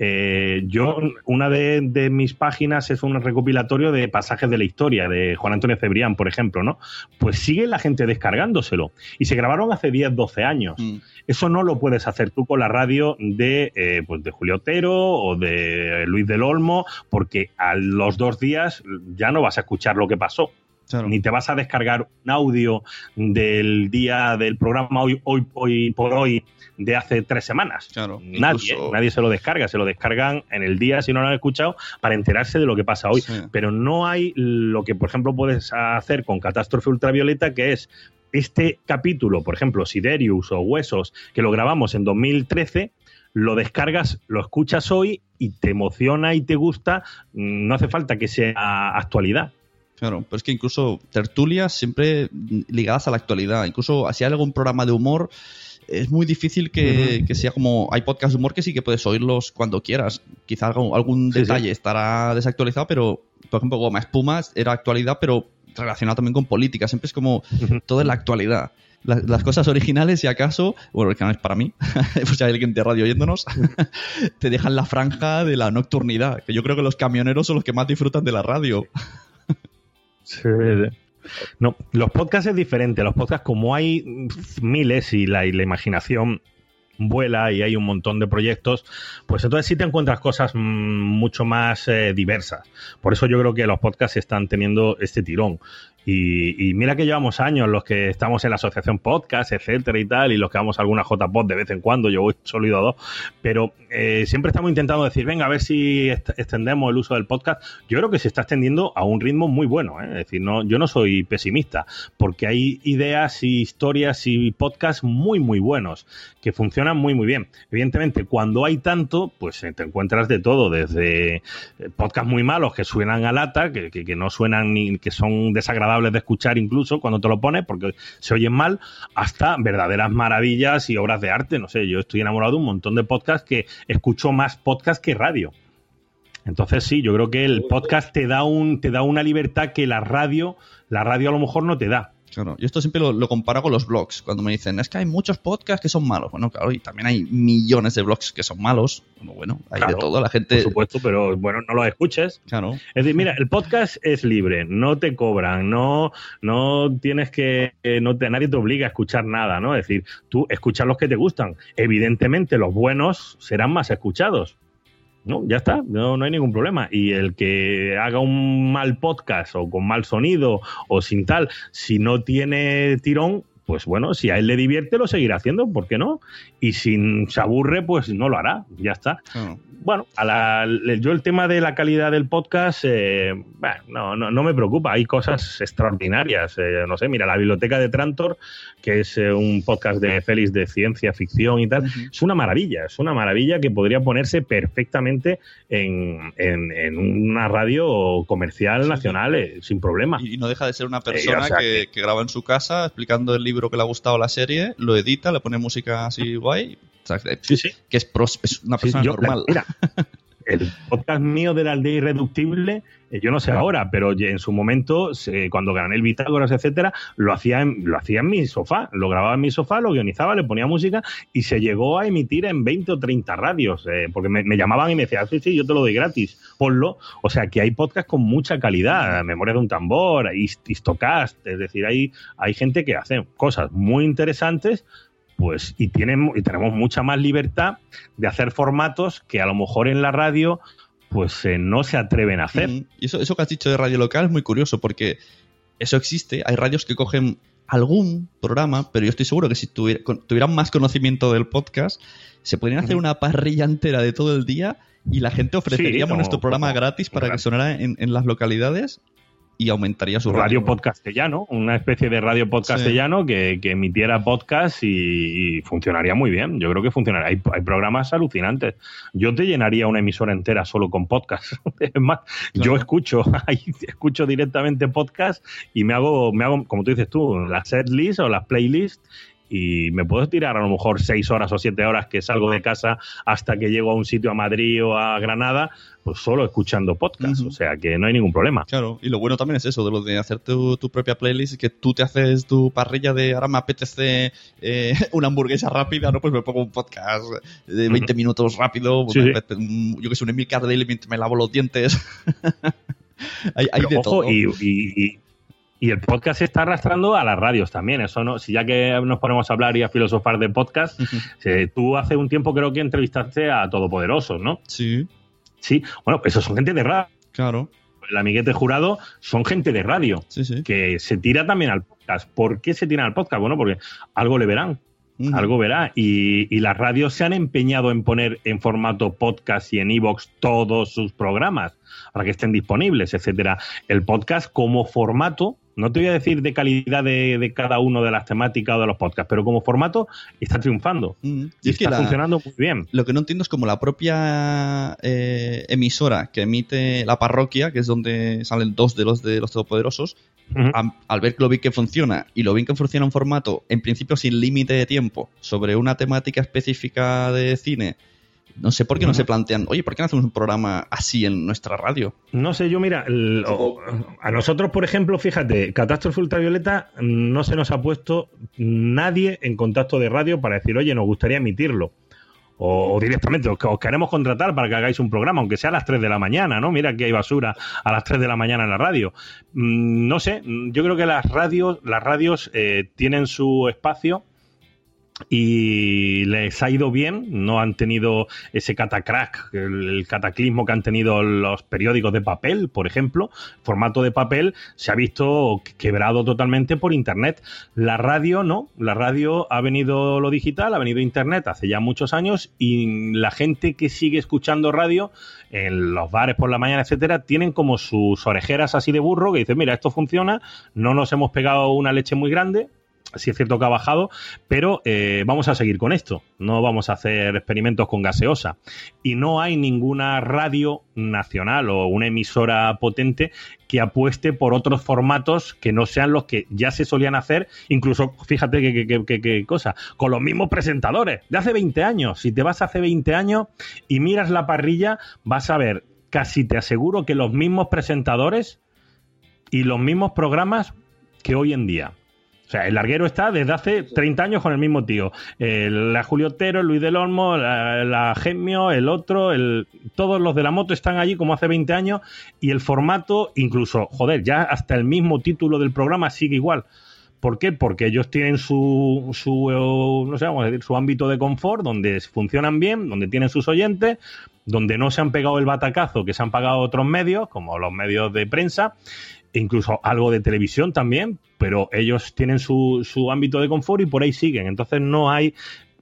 Eh, yo, una de, de mis páginas es un recopilatorio de pasajes de la historia, de Juan Antonio Cebrián, por ejemplo, ¿no? Pues sigue la gente descargándoselo. Y se grabaron hace diez, doce años. Mm. Eso no lo puedes hacer tú con la radio de, eh, pues de Julio Otero o de Luis del Olmo, porque a los dos días ya no vas a escuchar lo que pasó. Claro. Ni te vas a descargar un audio del día del programa hoy, hoy, hoy por hoy de hace tres semanas. Claro, nadie, incluso... nadie se lo descarga, se lo descargan en el día si no lo han escuchado para enterarse de lo que pasa hoy. Sí. Pero no hay lo que, por ejemplo, puedes hacer con Catástrofe Ultravioleta, que es este capítulo, por ejemplo, Siderius o Huesos, que lo grabamos en dos mil trece, lo descargas, lo escuchas hoy y te emociona y te gusta. No hace falta que sea actualidad. Claro, pero es que incluso tertulias siempre ligadas a la actualidad. Incluso si hay algún programa de humor, es muy difícil que, uh-huh. que sea como... Hay podcasts de humor que sí que puedes oírlos cuando quieras. Quizá algún, algún sí, detalle sí. estará desactualizado, pero, por ejemplo, Goma Espumas era actualidad, pero relacionado también con política. Siempre es como uh-huh. todo es la actualidad. Las, las cosas originales, si acaso, bueno, el canal es para mí, pues si hay alguien de radio oyéndonos, te dejan la franja de la nocturnidad, que yo creo que los camioneros son los que más disfrutan de la radio. Sí, no, los podcasts es diferente. Los podcasts, como hay miles y la, y la imaginación vuela y hay un montón de proyectos, pues entonces sí te encuentras cosas mucho más eh, diversas. Por eso yo creo que los podcasts están teniendo este tirón. Y, y mira que llevamos años los que estamos en la asociación podcast, etcétera y tal, y los que vamos a alguna J-Pod de vez en cuando, yo voy solo y dos, pero eh, siempre estamos intentando decir, venga, a ver si est- extendemos el uso del podcast. Yo creo que se está extendiendo a un ritmo muy bueno, ¿eh? Es decir, no, yo no soy pesimista, porque hay ideas y historias y podcasts muy, muy buenos, que funcionan muy, muy bien. Evidentemente, cuando hay tanto, pues te encuentras de todo, desde podcasts muy malos que suenan a lata, que, que, que no suenan ni que son desagradables de escuchar incluso cuando te lo pones porque se oyen mal, hasta verdaderas maravillas y obras de arte. No sé, yo estoy enamorado de un montón de podcasts, que escucho más podcast que radio. Entonces sí, yo creo que el podcast te da un te da una libertad que la radio la radio a lo mejor no te da. Claro, yo esto siempre lo, lo comparo con los blogs, cuando me dicen, es que hay muchos podcasts que son malos. Bueno, claro, y también hay millones de blogs que son malos. Bueno, bueno, hay claro, de todo, la gente... Por supuesto, pero bueno, no los escuches. Claro. Es decir, mira, el podcast es libre, no te cobran, no, no tienes que... No te, nadie te obliga a escuchar nada, ¿no? Es decir, tú escuchas los que te gustan. Evidentemente, los buenos serán más escuchados. No, ya está, no, no hay ningún problema. Y el que haga un mal podcast o con mal sonido o sin tal, si no tiene tirón, pues bueno, si a él le divierte lo seguirá haciendo, ¿por qué no? Y si se aburre, pues no lo hará, ya está. Oh. Bueno, a la, yo el tema de la calidad del podcast, eh, bueno, no, no, no me preocupa, hay cosas extraordinarias. Eh, no sé, mira, la biblioteca de Trantor, que es eh, un podcast de Félix de ciencia ficción y tal, uh-huh. es una maravilla, es una maravilla que podría ponerse perfectamente en, en, en una radio comercial sí, nacional, eh, sin problema. Y no deja de ser una persona eh, o sea, que, que graba en su casa explicando el libro que le ha gustado la serie, lo edita, le pone música así guay, sí, sí. que es, pros, es una persona sí, yo, normal. La, mira, el podcast mío de la aldea Irreductible, yo no sé ahora, pero en su momento, cuando gané el Bitágoras, etcétera, lo hacía en, lo hacía en mi sofá, lo grababa en mi sofá, lo guionizaba, le ponía música y se llegó a emitir en veinte o treinta radios, eh, porque me, me llamaban y me decían, sí, sí, yo te lo doy gratis, ponlo. O sea, que hay podcasts con mucha calidad, Memorias de un Tambor, Histocast, es decir, hay, hay gente que hace cosas muy interesantes. Pues y, tienen, y tenemos mucha más libertad de hacer formatos que a lo mejor en la radio pues eh, no se atreven a hacer. Y eso, eso que has dicho de radio local es muy curioso porque eso existe. Hay radios que cogen algún programa, pero yo estoy seguro que si tuviera, tuvieran más conocimiento del podcast, se podrían hacer una parrilla entera de todo el día y la gente ofreceríamos sí, no, nuestro programa gratis para que sonara en, en las localidades. Y aumentaría su radio. Radio podcastellano, una especie de radio podcastellano sí. que, que emitiera podcast y, y funcionaría muy bien. Yo creo que funcionaría. Hay, hay programas alucinantes. Yo te llenaría una emisora entera solo con podcast. Es más, claro. yo escucho, escucho directamente podcast y me hago, me hago, como tú dices tú, las setlist o las playlist. Y me puedo tirar a lo mejor seis horas o siete horas que salgo de casa hasta que llego a un sitio, a Madrid o a Granada, pues solo escuchando podcast. Uh-huh. O sea, que no hay ningún problema. Claro, y lo bueno también es eso, de lo de hacer tu, tu propia playlist, que tú te haces tu parrilla de, ahora me apetece eh, una hamburguesa rápida, ¿no? Pues me pongo un podcast de veinte uh-huh. minutos rápido, sí, me, sí. yo que sé, un Emil Cardell mientras me lavo los dientes. hay hay Pero, de ojo, todo. Y... y, y Y el podcast se está arrastrando a las radios también. Eso no, si ya que nos ponemos a hablar y a filosofar de podcast, uh-huh. tú hace un tiempo creo que entrevistaste a Todopoderosos, ¿no? Sí. Sí. Bueno, pues eso son gente de radio. Claro. El amiguete Jurado son gente de radio. Sí, sí. Que se tira también al podcast. ¿Por qué se tiran al podcast? Bueno, porque algo le verán. Uh-huh. Algo verá. Y, y las radios se han empeñado en poner en formato podcast y en iVoox todos sus programas para que estén disponibles, etcétera. El podcast como formato, no te voy a decir de calidad de, de cada uno de las temáticas o de los podcasts, pero como formato está triunfando. Mm. Y, y es está que la, funcionando muy bien. Lo que no entiendo es como la propia eh, emisora que emite la parroquia, que es donde salen dos de los de los Todopoderosos, uh-huh. a, al ver lo bien que funciona y lo bien que funciona un formato, en principio sin límite de tiempo, sobre una temática específica de cine. No sé por qué no se plantean, oye, ¿por qué no hacemos un programa así en nuestra radio? No sé, yo mira, el, o, a nosotros, por ejemplo, fíjate, Catástrofe Ultravioleta no se nos ha puesto nadie en contacto de radio para decir, oye, nos gustaría emitirlo. O directamente, os queremos contratar para que hagáis un programa, aunque sea a las tres de la mañana, ¿no? Mira que hay basura a las tres de la mañana en la radio. No sé, yo creo que las radios, las radios eh, tienen su espacio y les ha ido bien, no han tenido ese catacrack, el cataclismo que han tenido los periódicos de papel, por ejemplo, formato de papel, se ha visto quebrado totalmente por internet. La radio no, la radio ha venido lo digital, ha venido internet hace ya muchos años, y la gente que sigue escuchando radio en los bares por la mañana, etcétera, tienen como sus orejeras así de burro que dicen, mira, esto funciona, no nos hemos pegado una leche muy grande. Sí, es cierto que ha bajado, pero eh, vamos a seguir con esto. No vamos a hacer experimentos con gaseosa. Y no hay ninguna radio nacional o una emisora potente que apueste por otros formatos que no sean los que ya se solían hacer. Incluso, fíjate qué que, que, que cosa, con los mismos presentadores de hace veinte años. Si te vas hace veinte años y miras la parrilla, vas a ver, casi te aseguro, que los mismos presentadores y los mismos programas que hoy en día. O sea, el larguero está desde hace treinta años con el mismo tío. El, la Julio Otero, el Luis del Olmo, la, la Gemio, el otro, el, todos los de la moto están allí como hace veinte años, y el formato, incluso, joder, ya hasta el mismo título del programa sigue igual. ¿Por qué? Porque ellos tienen su, su no sé, vamos a decir, su ámbito de confort, donde funcionan bien, donde tienen sus oyentes, donde no se han pegado el batacazo que se han pagado otros medios, como los medios de prensa, incluso algo de televisión también, pero ellos tienen su, su ámbito de confort y por ahí siguen. Entonces no hay,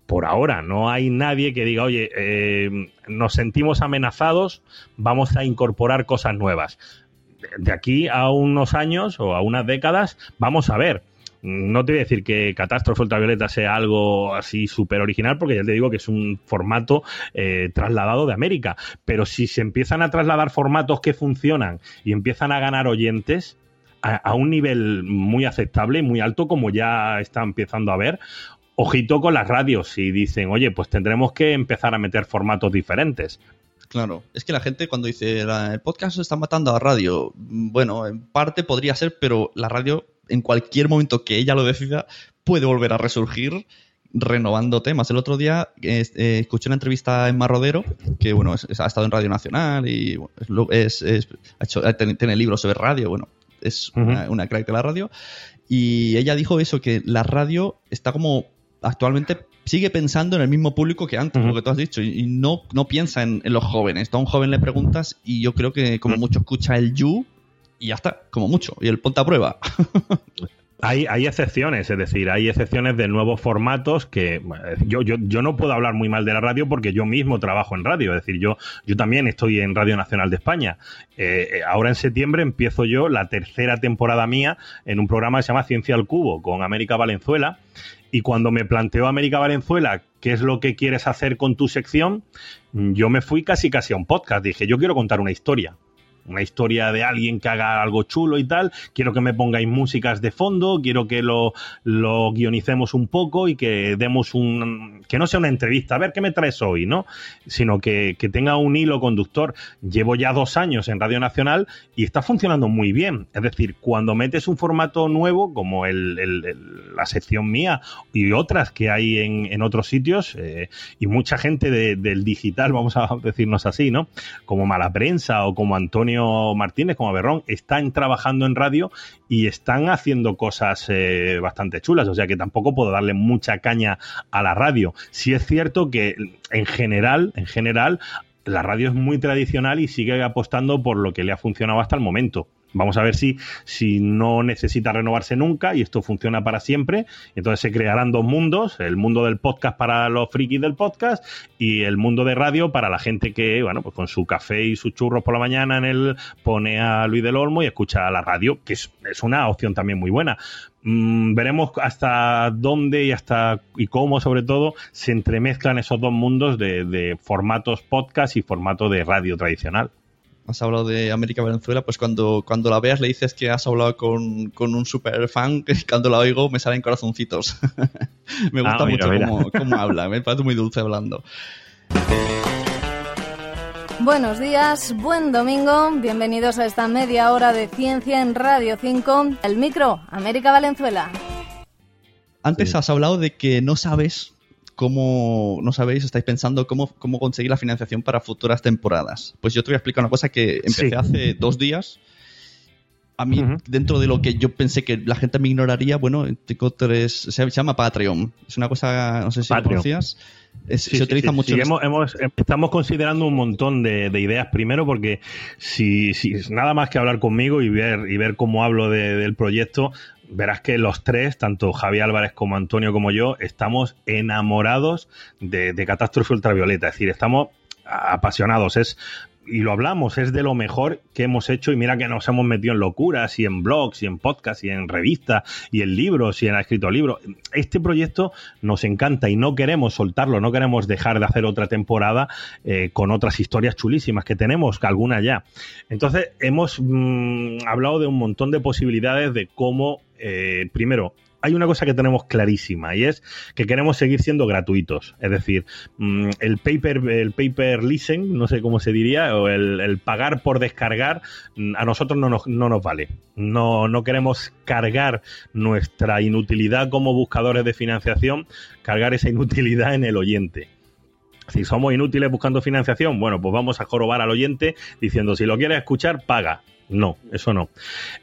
por ahora, no hay nadie que diga, oye, eh, nos sentimos amenazados, vamos a incorporar cosas nuevas. De aquí a unos años o a unas décadas, vamos a ver. No te voy a decir que Catástrofe Ultravioleta sea algo así súper original, porque ya te digo que es un formato eh, trasladado de América. Pero si se empiezan a trasladar formatos que funcionan y empiezan a ganar oyentes a, a un nivel muy aceptable y muy alto, como ya está empezando a ver, ojito con las radios. Si dicen, oye, pues tendremos que empezar a meter formatos diferentes. Claro, es que la gente cuando dice, el podcast está matando a la radio, bueno, en parte podría ser, pero la radio, en cualquier momento que ella lo decida, puede volver a resurgir renovando temas. El otro día eh, eh, escuché una entrevista en Marrodero, que bueno, es, es, ha estado en Radio Nacional y bueno, es, es, ha hecho, tiene libros sobre radio, bueno, es uh-huh. una, una crack de la radio, y ella dijo eso, que la radio está como actualmente sigue pensando en el mismo público que antes, uh-huh. lo que tú has dicho, y, y no, no piensa en, en los jóvenes. Tú a un joven le preguntas y yo creo que como mucho escucha el You, y ya está, como mucho, y el ponte a prueba. Hay, hay excepciones, es decir, hay excepciones de nuevos formatos que yo, yo, yo no puedo hablar muy mal de la radio porque yo mismo trabajo en radio, es decir, yo, yo también estoy en Radio Nacional de España. Eh, ahora en septiembre empiezo yo la tercera temporada mía en un programa que se llama Ciencia al Cubo, con América Valenzuela, y cuando me planteó América Valenzuela qué es lo que quieres hacer con tu sección, yo me fui casi casi a un podcast, dije, yo quiero contar una historia. Una historia de alguien que haga algo chulo y tal, quiero que me pongáis músicas de fondo, quiero que lo, lo guionicemos un poco y que demos un... que no sea una entrevista, a ver qué me traes hoy, ¿no? Sino que, que tenga un hilo conductor. Llevo ya dos años en Radio Nacional y está funcionando muy bien. Es decir, cuando metes un formato nuevo, como el, el, el, la sección mía y otras que hay en, en otros sitios, eh, y mucha gente de, del digital, vamos a decirnos así, ¿no? Como Mala Prensa o como Antonio Martínez, como Berrón, están trabajando en radio y están haciendo cosas eh, bastante chulas, o sea que tampoco puedo darle mucha caña a la radio. Sí es cierto que en general, en general, la radio es muy tradicional y sigue apostando por lo que le ha funcionado hasta el momento. Vamos a ver si, si no necesita renovarse nunca y esto funciona para siempre. Entonces se crearán dos mundos, el mundo del podcast para los frikis del podcast y el mundo de radio para la gente que, bueno, pues con su café y sus churros por la mañana en él pone a Luis del Olmo y escucha la radio, que es, es una opción también muy buena. Mm, veremos hasta dónde y hasta y cómo, sobre todo, se entremezclan esos dos mundos de, de formatos podcast y formato de radio tradicional. Has hablado de América Valenzuela, pues cuando, cuando la veas le dices que has hablado con, con un super fan, que cuando la oigo me salen corazoncitos. Me gusta ah, mira, mucho mira. Cómo, cómo habla, me parece muy dulce hablando. Buenos días, buen domingo, bienvenidos a esta media hora de ciencia en Radio cinco, el micro, América Valenzuela. Antes sí. Has hablado de que no sabes cómo, no sabéis, estáis pensando cómo, cómo conseguir la financiación para futuras temporadas. Pues yo te voy a explicar una cosa que empecé sí. hace dos días a mí, uh-huh. dentro de lo que yo pensé que la gente me ignoraría, bueno, tengo tres, se llama Patreon. Es una cosa, no sé si Patreon. Lo conocías. Es, sí, se sí, utiliza sí, mucho. Sí, hemos, hemos, estamos considerando un montón de, de ideas primero, porque si, si es nada más que hablar conmigo y ver, y ver cómo hablo de, del proyecto, verás que los tres, tanto Javier Álvarez como Antonio como yo, estamos enamorados de, de Catástrofe Ultravioleta. Es decir, estamos apasionados. Es... y lo hablamos, es de lo mejor que hemos hecho, y mira que nos hemos metido en locuras y en blogs y en podcasts y en revistas y en libros y en ha escrito libros. Este proyecto nos encanta y no queremos soltarlo, no queremos dejar de hacer otra temporada eh, con otras historias chulísimas que tenemos, que alguna ya. Entonces hemos mmm, hablado de un montón de posibilidades de cómo, eh, primero, hay una cosa que tenemos clarísima, y es que queremos seguir siendo gratuitos. Es decir, el paper, el paper listen, no sé cómo se diría, o el, el pagar por descargar, a nosotros no nos, no nos vale. No, no queremos cargar nuestra inutilidad como buscadores de financiación, cargar esa inutilidad en el oyente. Si somos inútiles buscando financiación, bueno, pues vamos a jorobar al oyente diciendo, si lo quieres escuchar, paga. No, eso no.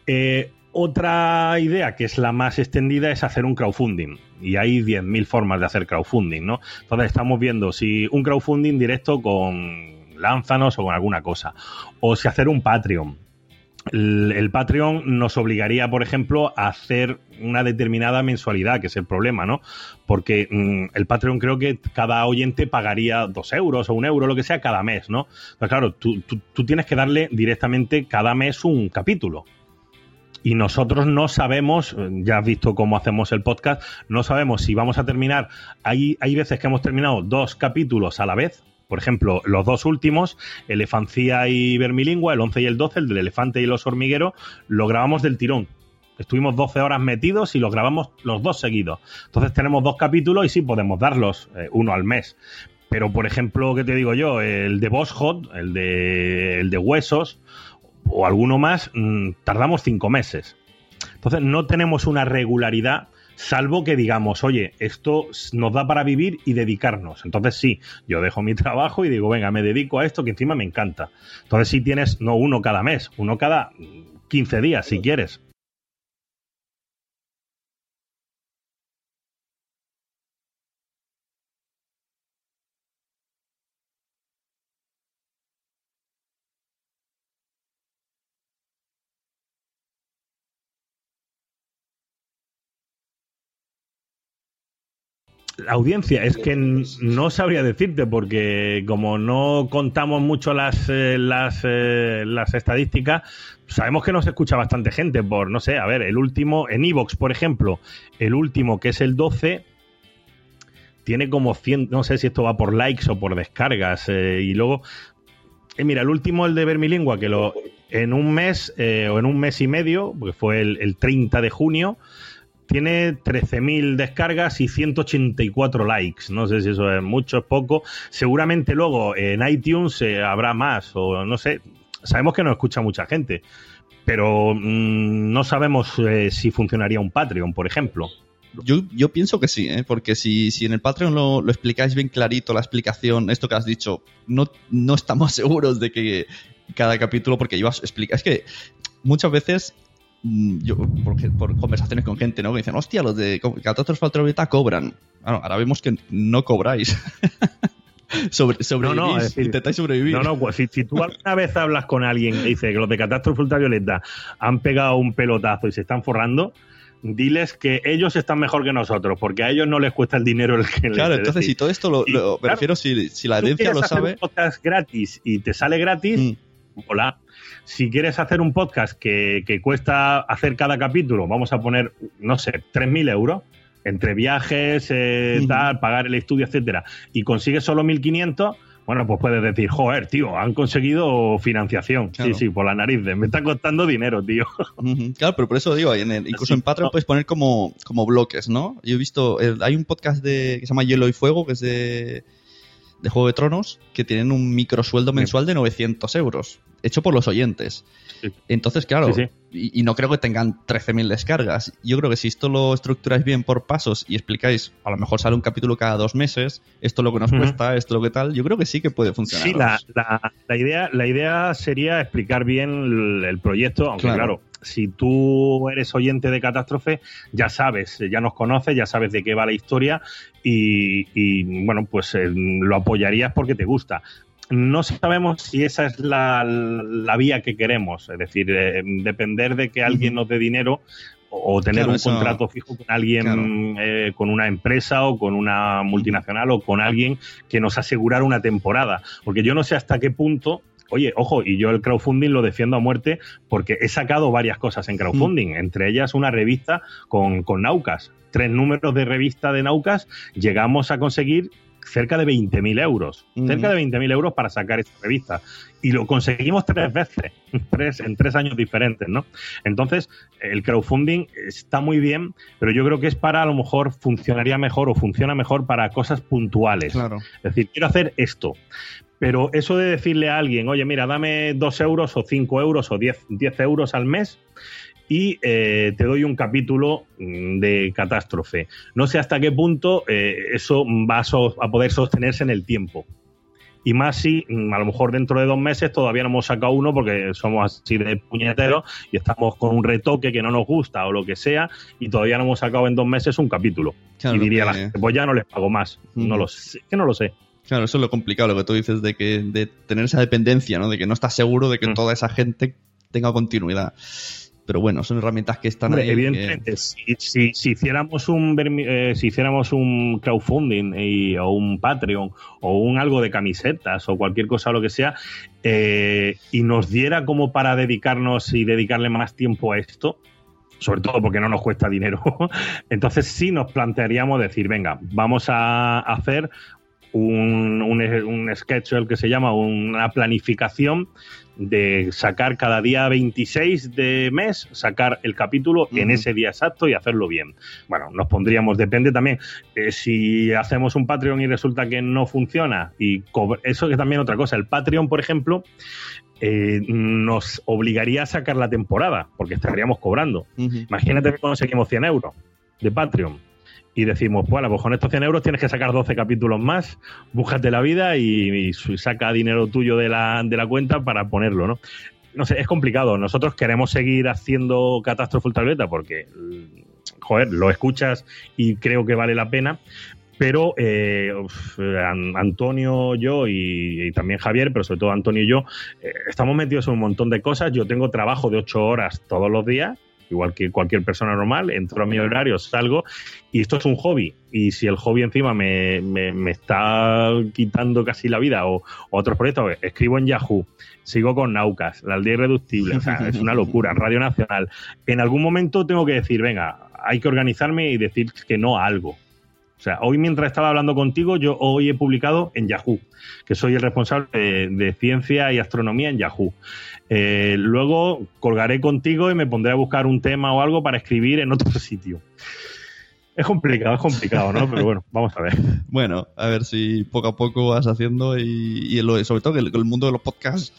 Eh... Otra idea, que es la más extendida, es hacer un crowdfunding. Y hay diez mil formas de hacer crowdfunding, ¿no? Entonces estamos viendo si un crowdfunding directo con Lánzanos o con alguna cosa. O si hacer un Patreon. El, el Patreon nos obligaría, por ejemplo, a hacer una determinada mensualidad, que es el problema, ¿no? Porque mmm, el Patreon, creo que cada oyente pagaría dos euros o un euro, lo que sea, cada mes, ¿no? Pero claro, tú, tú, tú tienes que darle directamente cada mes un capítulo. Y nosotros no sabemos, ya has visto cómo hacemos el podcast, no sabemos si vamos a terminar. Hay, hay veces que hemos terminado dos capítulos a la vez. Por ejemplo, los dos últimos, Elefancía y Vermilingua, el once y el doce, el del elefante y el oso hormiguero, lo grabamos del tirón. Estuvimos doce horas metidos y los grabamos los dos seguidos. Entonces tenemos dos capítulos y sí podemos darlos eh, uno al mes. Pero, por ejemplo, ¿qué te digo yo? El de Boschot, el de, el de Huesos, o alguno más, mmm, tardamos cinco meses. Entonces no tenemos una regularidad, salvo que digamos, oye, esto nos da para vivir y dedicarnos. Entonces sí, yo dejo mi trabajo y digo, venga, me dedico a esto que encima me encanta. Entonces sí tienes, no uno cada mes, uno cada quince días, si quieres. La audiencia, es que no sabría decirte, porque como no contamos mucho las eh, las, eh, las estadísticas, sabemos que nos escucha bastante gente por, no sé, a ver, el último, en iVoox, por ejemplo, el último, que es el doce, tiene como cien, no sé si esto va por likes o por descargas, eh, y luego, eh, mira, el último, el de Vermilingua, que lo en un mes eh, o en un mes y medio, porque fue el, el treinta de junio, tiene trece mil descargas y ciento ochenta y cuatro likes. No sé si eso es mucho, es poco. Seguramente luego en iTunes eh, habrá más, o no sé. Sabemos que nos escucha mucha gente, pero mmm, no sabemos eh, si funcionaría un Patreon, por ejemplo. Yo, yo pienso que sí, ¿eh? Porque si, si en el Patreon lo, lo explicáis bien clarito, la explicación, esto que has dicho, no, no estamos seguros de que cada capítulo, porque ibas a explicar. Es que muchas veces... Yo, por, por conversaciones con gente, ¿no? Que dicen, hostia, los de Catástrofe Ultravioleta cobran. Bueno, ahora vemos que no cobráis. Sobre, sobrevivís, no, no, es decir, intentáis sobrevivir. No, no, pues si, si tú alguna vez hablas con alguien que dice que los de Catástrofe Ultravioleta han pegado un pelotazo y se están forrando, diles que ellos están mejor que nosotros, porque a ellos no les cuesta el dinero el que les... Claro, entonces decir. Si todo esto lo, lo me claro, refiero, si, si la herencia lo sabe... Si gratis y te sale gratis... Mm. Hola, si quieres hacer un podcast que, que cuesta hacer cada capítulo, vamos a poner, no sé, tres mil euros, entre viajes, eh, uh-huh. tal, pagar el estudio, etcétera, y consigues solo mil quinientos, bueno, pues puedes decir, joder, tío, han conseguido financiación. Claro. Sí, sí, por la nariz, de, me está costando dinero, tío. Uh-huh. Claro, pero por eso digo, en el, incluso sí, en Patreon no. Puedes poner como, como bloques, ¿no? Yo he visto, el, hay un podcast de, que se llama Hielo y Fuego, que es de... de Juego de Tronos, que tienen un microsueldo mensual de novecientos euros, hecho por los oyentes. Entonces, claro, sí, sí. y, y no creo que tengan trece mil descargas. Yo creo que si esto lo estructuráis bien por pasos y explicáis, a lo mejor sale un capítulo cada dos meses, esto es lo que nos uh-huh. cuesta, esto es lo que tal, yo creo que sí que puede funcionar. Sí, la, la, la, idea, la idea sería explicar bien el, el proyecto, aunque claro, claro si tú eres oyente de Catástrofe, ya sabes, ya nos conoces, ya sabes de qué va la historia y, y bueno, pues eh, lo apoyarías porque te gusta. No sabemos si esa es la, la vía que queremos, es decir, eh, depender de que alguien nos dé dinero o tener claro, un eso, contrato fijo con alguien, claro. eh, con una empresa o con una multinacional o con alguien que nos asegurara una temporada, porque yo no sé hasta qué punto. Oye, ojo, y yo el crowdfunding lo defiendo a muerte porque he sacado varias cosas en crowdfunding, mm. entre ellas una revista con, con Naukas. Tres números de revista de Naukas llegamos a conseguir cerca de veinte mil euros. Mm. Cerca de veinte mil euros para sacar esta revista. Y lo conseguimos tres veces, tres, en tres años diferentes, ¿no? Entonces, el crowdfunding está muy bien, pero yo creo que es para, a lo mejor, funcionaría mejor o funciona mejor para cosas puntuales. Claro. Es decir, quiero hacer esto. Pero eso de decirle a alguien, oye, mira, dame dos euros o cinco euros o diez euros al mes y eh, te doy un capítulo de Catástrofe. No sé hasta qué punto eh, eso va a, so- a poder sostenerse en el tiempo. Y más si, a lo mejor dentro de dos meses todavía no hemos sacado uno porque somos así de puñeteros y estamos con un retoque que no nos gusta o lo que sea y todavía no hemos sacado en dos meses un capítulo. Claro, y diría, que... la gente, pues ya no les pago más. Mm. No lo sé, es que no lo sé. Claro, eso es lo complicado, lo que tú dices de que de tener esa dependencia, ¿no? De que no estás seguro de que mm. toda esa gente tenga continuidad. Pero bueno, son herramientas que están Hombre, ahí. Evidentemente, que... si, si, si hiciéramos un eh, si hiciéramos un crowdfunding y, o un Patreon o un algo de camisetas o cualquier cosa o lo que sea eh, y nos diera como para dedicarnos y dedicarle más tiempo a esto, sobre todo porque no nos cuesta dinero, entonces sí nos plantearíamos decir, venga, vamos a hacer... Un, un, un schedule que se llama, una planificación de sacar cada día veintiséis de mes, sacar el capítulo uh-huh. en ese día exacto y hacerlo bien. Bueno, nos pondríamos, depende también, eh, si hacemos un Patreon y resulta que no funciona, y co- eso es también otra cosa. El Patreon, por ejemplo, eh, nos obligaría a sacar la temporada, porque estaríamos cobrando. Uh-huh. Imagínate que conseguimos cien euros de Patreon. Y decimos, bueno, pues con estos cien euros tienes que sacar doce capítulos más, búscate la vida y, y saca dinero tuyo de la, de la cuenta para ponerlo, ¿no? No sé, es complicado. Nosotros queremos seguir haciendo Catástrofe Ultravioleta porque, joder, lo escuchas y creo que vale la pena. Pero eh, uf, Antonio, yo y, y también Javier, pero sobre todo Antonio y yo, eh, estamos metidos en un montón de cosas. Yo tengo trabajo de ocho horas todos los días, igual que cualquier persona normal, entro a mi horario, salgo, y esto es un hobby. Y si el hobby encima me, me, me está quitando casi la vida o, o otros proyectos, escribo en Yahoo, sigo con Naukas, la aldea Irreductible, o sea, es una locura, Radio Nacional. En algún momento tengo que decir, venga, hay que organizarme y decir que no a algo. O sea, hoy mientras estaba hablando contigo, yo hoy he publicado en Yahoo, que soy el responsable de, de ciencia y astronomía en Yahoo. Eh, luego colgaré contigo y me pondré a buscar un tema o algo para escribir en otro sitio. Es complicado, es complicado, ¿no? Pero bueno, vamos a ver. Bueno, a ver si poco a poco vas haciendo y, y el, sobre todo que el, el mundo de los podcasts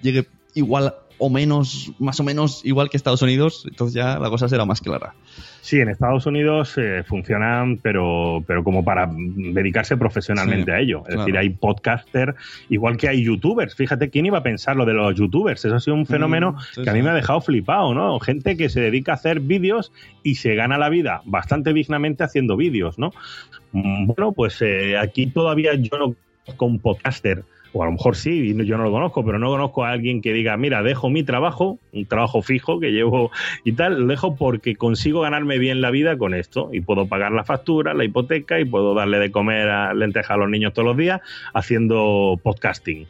llegue igual o menos, más o menos igual que Estados Unidos, entonces ya la cosa será más clara. Sí, en Estados Unidos eh, funcionan, pero, pero como para dedicarse profesionalmente sí, a ello. Es claro. decir, hay podcasters, igual que hay youtubers. Fíjate, ¿quién iba a pensar lo de los youtubers? Eso ha sido un fenómeno mm, sí, que a mí sí. me ha dejado flipado, ¿no? Gente que se dedica a hacer vídeos y se gana la vida bastante dignamente haciendo vídeos, ¿no? Bueno, pues eh, aquí todavía yo no conozco un podcaster. O a lo mejor sí, yo no lo conozco, pero no conozco a alguien que diga, mira, dejo mi trabajo, un trabajo fijo que llevo y tal, lo dejo porque consigo ganarme bien la vida con esto y puedo pagar la factura, la hipoteca y puedo darle de comer a lentejas a los niños todos los días haciendo podcasting.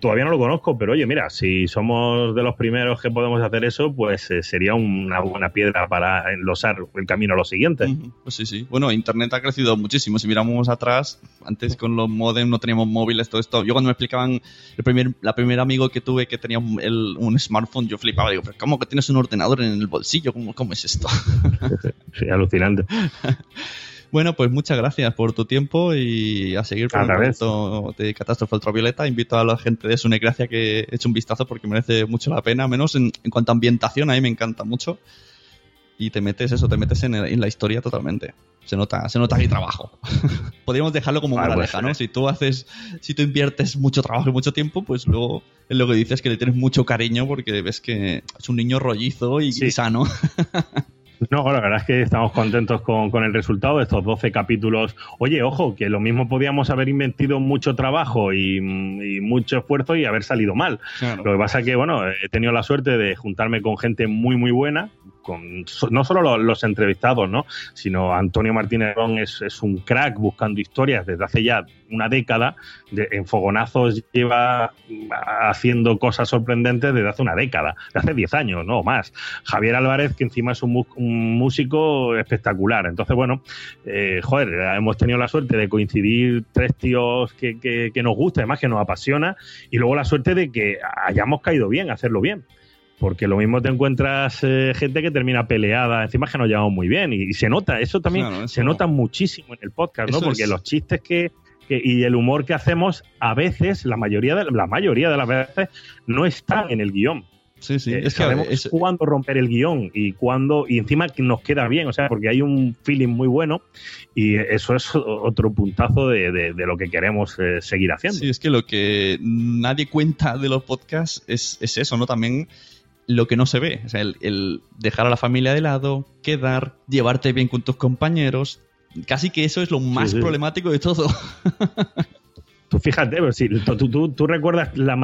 Todavía no lo conozco, pero oye, mira, si somos de los primeros que podemos hacer eso, pues eh, sería una buena piedra para enlosar el camino a lo siguiente. Uh-huh. Pues sí, sí. Bueno, Internet ha crecido muchísimo. Si miramos atrás, antes con los modems no teníamos móviles, todo esto. Yo cuando me explicaban el primer la primer amigo que tuve que tenía un, el, un smartphone, yo flipaba, digo, pero ¿cómo que tienes un ordenador en el bolsillo? ¿Cómo, cómo es esto? Sí, alucinante. Bueno, pues muchas gracias por tu tiempo y a seguir por esto de Catástrofe Ultravioleta. Invito a la gente de Sunecracia que eche un vistazo porque merece mucho la pena, menos en, en cuanto a ambientación, a mí me encanta mucho. Y te metes eso, te metes en, el, en la historia totalmente. Se nota, se nota que hay trabajo. Podríamos dejarlo como una moraleja, ¿no? Si tú haces, si tú inviertes mucho trabajo y mucho tiempo, pues luego es lo que dices, que le tienes mucho cariño porque ves que es un niño rollizo y, sí. y sano. No, la verdad es que estamos contentos con, con el resultado de estos doce capítulos. Oye, ojo, que lo mismo podíamos haber invertido mucho trabajo y, y mucho esfuerzo y haber salido mal. Claro. Lo que pasa es que, bueno, he tenido la suerte de juntarme con gente muy, muy buena, con no solo los, los entrevistados, ¿no? Sino Antonio Martínez Ron es, es un crack buscando historias desde hace ya una década. De, en Fogonazos lleva haciendo cosas sorprendentes desde hace una década, desde hace diez años, no más. Javier Álvarez, que encima es un, un músico espectacular. Entonces, bueno, eh, joder, hemos tenido la suerte de coincidir tres tíos que, que, que nos gusta, además que nos apasiona, y luego la suerte de que hayamos caído bien, hacerlo bien. Porque lo mismo te encuentras eh, gente que termina peleada, encima que nos llevamos muy bien y, y se nota, eso también claro, eso se nota muchísimo en el podcast, ¿no? Porque es... los chistes que, que y el humor que hacemos a veces, la mayoría de, la mayoría de las veces no están en el guión. Sí, sí. Eh, es que sabemos es... cuándo romper el guión y cuándo, y encima nos queda bien, o sea, porque hay un feeling muy bueno y eso es otro puntazo de, de, de lo que queremos eh, seguir haciendo. Sí, es que lo que nadie cuenta de los podcasts es, es eso, ¿no? También lo que no se ve, o sea, el, el dejar a la familia de lado, quedar, llevarte bien con tus compañeros, casi que eso es lo más sí, sí. problemático de todo. Tú fíjate, pero si, tú, tú, tú recuerdas la,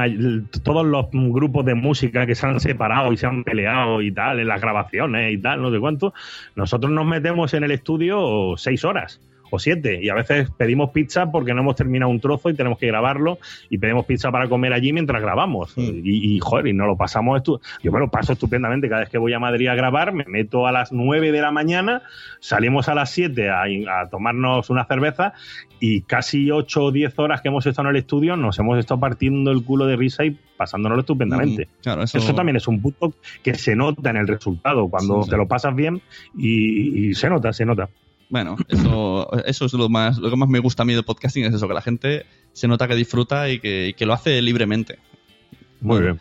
todos los grupos de música que se han separado y se han peleado y tal, en las grabaciones y tal, no sé cuánto, nosotros nos metemos en el estudio seis horas. O siete, y a veces pedimos pizza porque no hemos terminado un trozo y tenemos que grabarlo y pedimos pizza para comer allí mientras grabamos sí. y, y joder, y no lo pasamos estu- yo me lo paso estupendamente, cada vez que voy a Madrid a grabar me meto a las nueve de la mañana, salimos a las siete a, a tomarnos una cerveza y casi ocho o diez horas que hemos estado en el estudio nos hemos estado partiendo el culo de risa y pasándonos estupendamente. Mm, claro, eso... eso también es un punto que se nota en el resultado cuando sí, sí. te lo pasas bien y, y se nota, se nota. Bueno, eso, eso es lo más, lo que más me gusta a mí del podcasting, es eso, que la gente se nota que disfruta y que, y que lo hace libremente. Muy bueno, bien.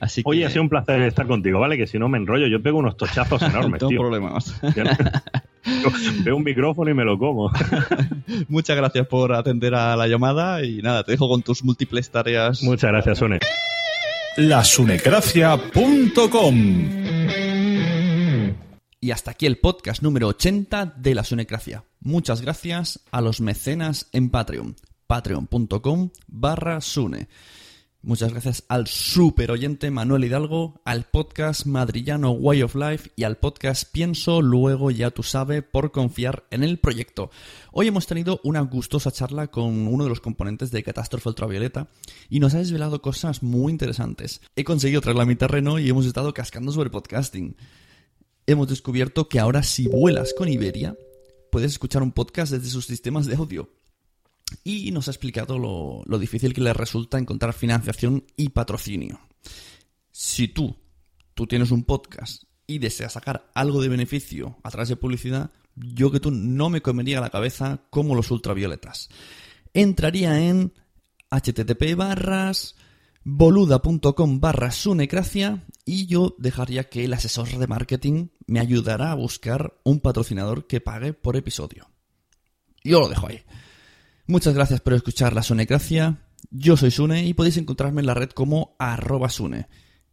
Así que... Oye, ha sido un placer estar contigo, ¿vale? Que si no me enrollo, yo pego unos tochazos enormes, tío. No tengo problemas. Yo no... Veo un micrófono y me lo como. Muchas gracias por atender a la llamada y nada, te dejo con tus múltiples tareas. Muchas gracias, Sune. la sunecracia punto com Y hasta aquí el podcast número ochenta de La Sunecracia. Muchas gracias a los mecenas en Patreon. Patreon.com barra Sune. Muchas gracias al super oyente Manuel Hidalgo, al podcast Madrillano Way of Life y al podcast Pienso Luego Ya Tú Sabes por confiar en el proyecto. Hoy hemos tenido una gustosa charla con uno de los componentes de Catástrofe Ultravioleta y nos ha desvelado cosas muy interesantes. He conseguido traerla a mi terreno y hemos estado cascando sobre podcasting. Hemos descubierto que ahora si vuelas con Iberia, puedes escuchar un podcast desde sus sistemas de audio. Y nos ha explicado lo, lo difícil que les resulta encontrar financiación y patrocinio. Si tú, tú tienes un podcast y deseas sacar algo de beneficio a través de publicidad, yo que tú no me comería la cabeza como los ultravioletas. Entraría en http barras... boluda.com barra sunecracia y yo dejaría que el asesor de marketing me ayudara a buscar un patrocinador que pague por episodio. Yo lo dejo ahí. Muchas gracias por escuchar La Sunecracia. Yo soy Sune y podéis encontrarme en la red como arroba Sune.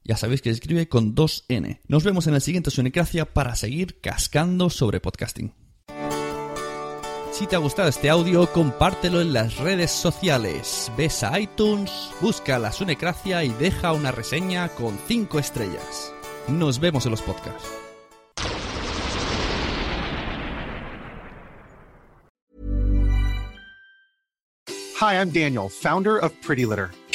Ya sabéis que se escribe con dos N. Nos vemos en el siguiente Sunecracia para seguir cascando sobre podcasting. Si te ha gustado este audio, compártelo en las redes sociales. Ves a iTunes, busca La Sunecracia y deja una reseña con cinco estrellas. Nos vemos en los podcasts. Hi, I'm Daniel, founder of Pretty Litter.